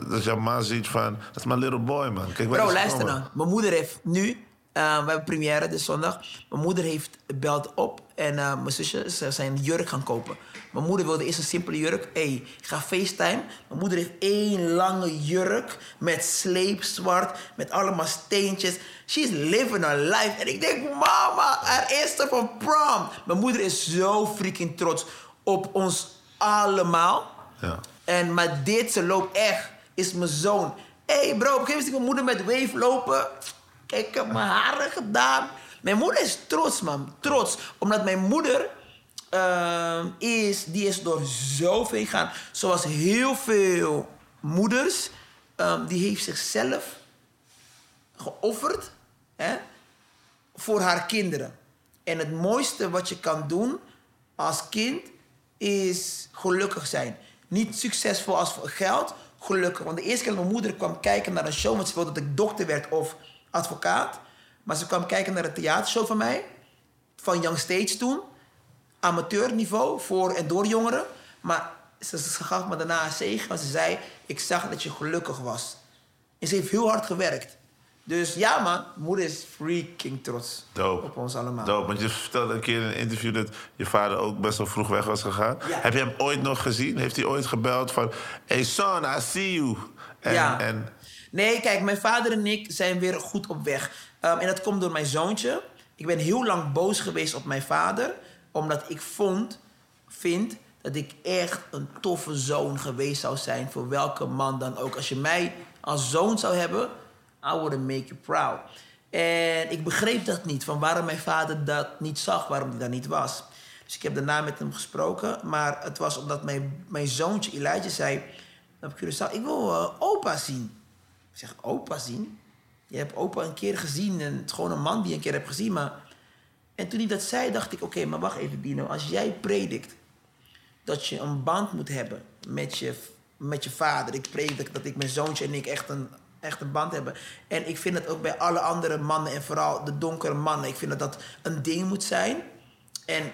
Dat jouw ma ziet van... dat is mijn little boy, man. Kijk, bro, luister nou. Mijn moeder heeft nu... we hebben première, dus zondag. Mijn moeder belt op... en mijn zusje ze zijn een jurk gaan kopen. Mijn moeder wilde eerst een simpele jurk. Ik ga FaceTime. Mijn moeder heeft 1 lange jurk met sleepzwart, met allemaal steentjes. She's living her life. En ik denk, mama, haar eerste van prom. Mijn moeder is zo freaking trots op ons allemaal. Ja. Maar dit, ze loopt echt, is mijn zoon. Bro, op een gegeven moment zie ik mijn moeder met wave lopen. Kijk, ik heb mijn haren gedaan. Mijn moeder is trots, man. Trots. Omdat mijn moeder... die is door zoveel gegaan. Zoals heel veel moeders. Die heeft zichzelf geofferd voor haar kinderen. En het mooiste wat je kan doen als kind is gelukkig zijn. Niet succesvol als geld, gelukkig. Want de eerste keer dat mijn moeder kwam kijken naar een show... want ze wilde dat ik dokter werd of advocaat. Maar ze kwam kijken naar een theatershow van mij. Van Young Stage toen. Amateurniveau, voor en door jongeren. Maar ze gaf me daarna een zegen. Want ze zei, ik zag dat je gelukkig was. En ze heeft heel hard gewerkt. Dus ja man, moeder is freaking trots op ons allemaal. Dope, want je vertelde een keer in een interview... dat je vader ook best wel vroeg weg was gegaan. Ja. Heb je hem ooit nog gezien? Heeft hij ooit gebeld van... hey son, I see you. Nee, kijk, mijn vader en ik zijn weer goed op weg. En dat komt door mijn zoontje. Ik ben heel lang boos geweest op mijn vader... omdat ik vind dat ik echt een toffe zoon geweest zou zijn... voor welke man dan ook. Als je mij als zoon zou hebben... I would make you proud. En ik begreep dat niet, van waarom mijn vader dat niet zag, waarom hij daar niet was. Dus ik heb daarna met hem gesproken. Maar het was omdat mijn zoontje Elijah zei op Curaçao, ik wil opa zien. Ik zeg, opa zien? Je hebt opa een keer gezien en het is gewoon een man die je een keer hebt gezien. Maar... En toen hij dat zei, dacht ik, oké, maar wacht even Dino. Als jij predikt dat je een band moet hebben met je vader. Ik predik dat ik mijn zoontje en ik echt een band hebben. En ik vind dat ook bij alle andere mannen en vooral de donkere mannen. Ik vind dat dat een ding moet zijn. En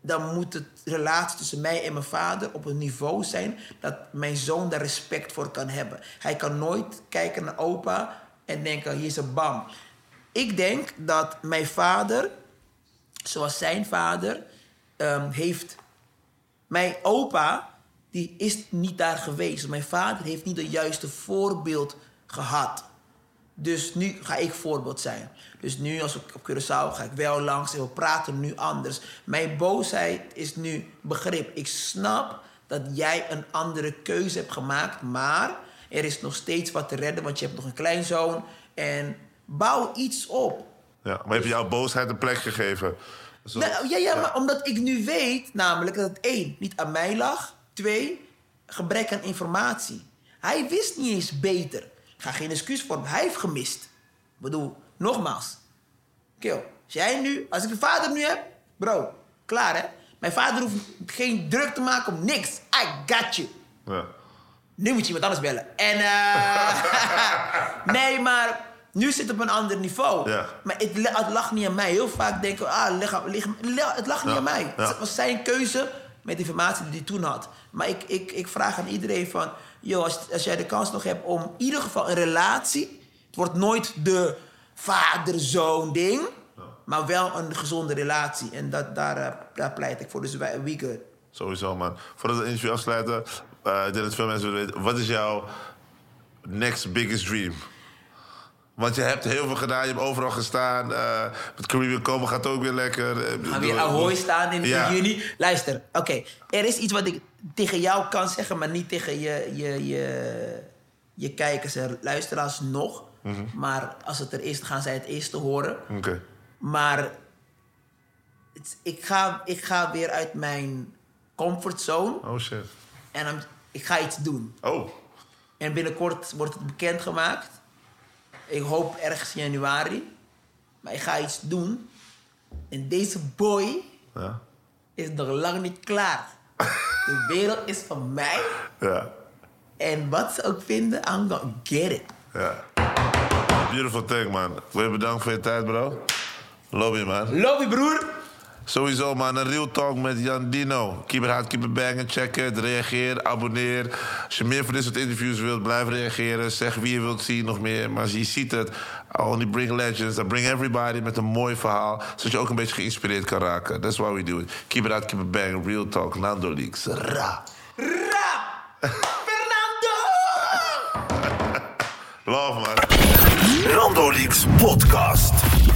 dan moet de relatie tussen mij en mijn vader op een niveau zijn dat mijn zoon daar respect voor kan hebben. Hij kan nooit kijken naar opa en denken, hier is een bam. Ik denk dat mijn vader, zoals zijn vader, heeft... Mijn opa, die is niet daar geweest. Mijn vader heeft niet het juiste voorbeeld gehad. Dus nu ga ik voorbeeld zijn. Dus nu, als ik op Curaçao ga, ik wel langs en we praten nu anders. Mijn boosheid is nu begrip. Ik snap dat jij een andere keuze hebt gemaakt, maar er is nog steeds wat te redden, want je hebt nog een kleinzoon. En bouw iets op. Ja, maar heb je jouw boosheid een plek gegeven? Nou, ja, maar omdat ik nu weet namelijk dat het 1, niet aan mij lag. 2, gebrek aan informatie. Hij wist niet eens beter. Ik ga geen excuus voor hem. Hij heeft gemist. Ik bedoel, nogmaals. Kill. Als ik een vader nu heb, bro, klaar hè. Mijn vader hoeft geen druk te maken om niks. I got you. Ja. Nu moet je iemand anders bellen. En nee, maar... Nu zit het op een ander niveau. Ja. Maar het lag niet aan mij. Heel vaak denken we, het lag niet aan mij. Ja. Het was zijn keuze met de informatie die hij toen had. Maar ik vraag aan iedereen van... Yo, als jij de kans nog hebt om in ieder geval een relatie... Het wordt nooit de vader-zoon ding. Ja. Maar wel een gezonde relatie. En daar pleit ik voor. Dus we good. Sowieso, man. Voordat we het interview afsluiten... ik denk dat veel mensen willen weten... Wat is jouw next biggest dream? Want je hebt heel veel gedaan, je hebt overal gestaan. Het Caribbean komen gaat ook weer lekker. We gaan weer Ahoy staan in juni. Luister, oké. Er is iets wat ik tegen jou kan zeggen... maar niet tegen je kijkers en luisteraars nog. Mm-hmm. Maar als het er is, gaan zij het eerst horen. Okay. Maar ik ga weer uit mijn comfortzone. Oh shit. En ik ga iets doen. Oh. En binnenkort wordt het bekendgemaakt... Ik hoop ergens in januari. Maar ik ga iets doen. En deze boy is nog lang niet klaar. De wereld is van mij. Ja. En wat ze ook vinden, I'm gonna get it. Ja. Beautiful thing, man. Wil je bedanken voor je tijd, bro. Lobby, man. Lobby, broer. Sowieso, man. Een Real Talk met Jandino. Keep it hard, keep it banging. Check het, reageer, abonneer. Als je meer van dit soort interviews wilt, blijf reageren. Zeg wie je wilt zien, nog meer. Maar als je ziet het, I only bring legends. I bring everybody met een mooi verhaal. Zodat je ook een beetje geïnspireerd kan raken. That's why we do it. Keep it hard, keep it banging. Real Talk, NandoLeaks. Ra. Ra. Fernando. Love, man. NandoLeaks podcast.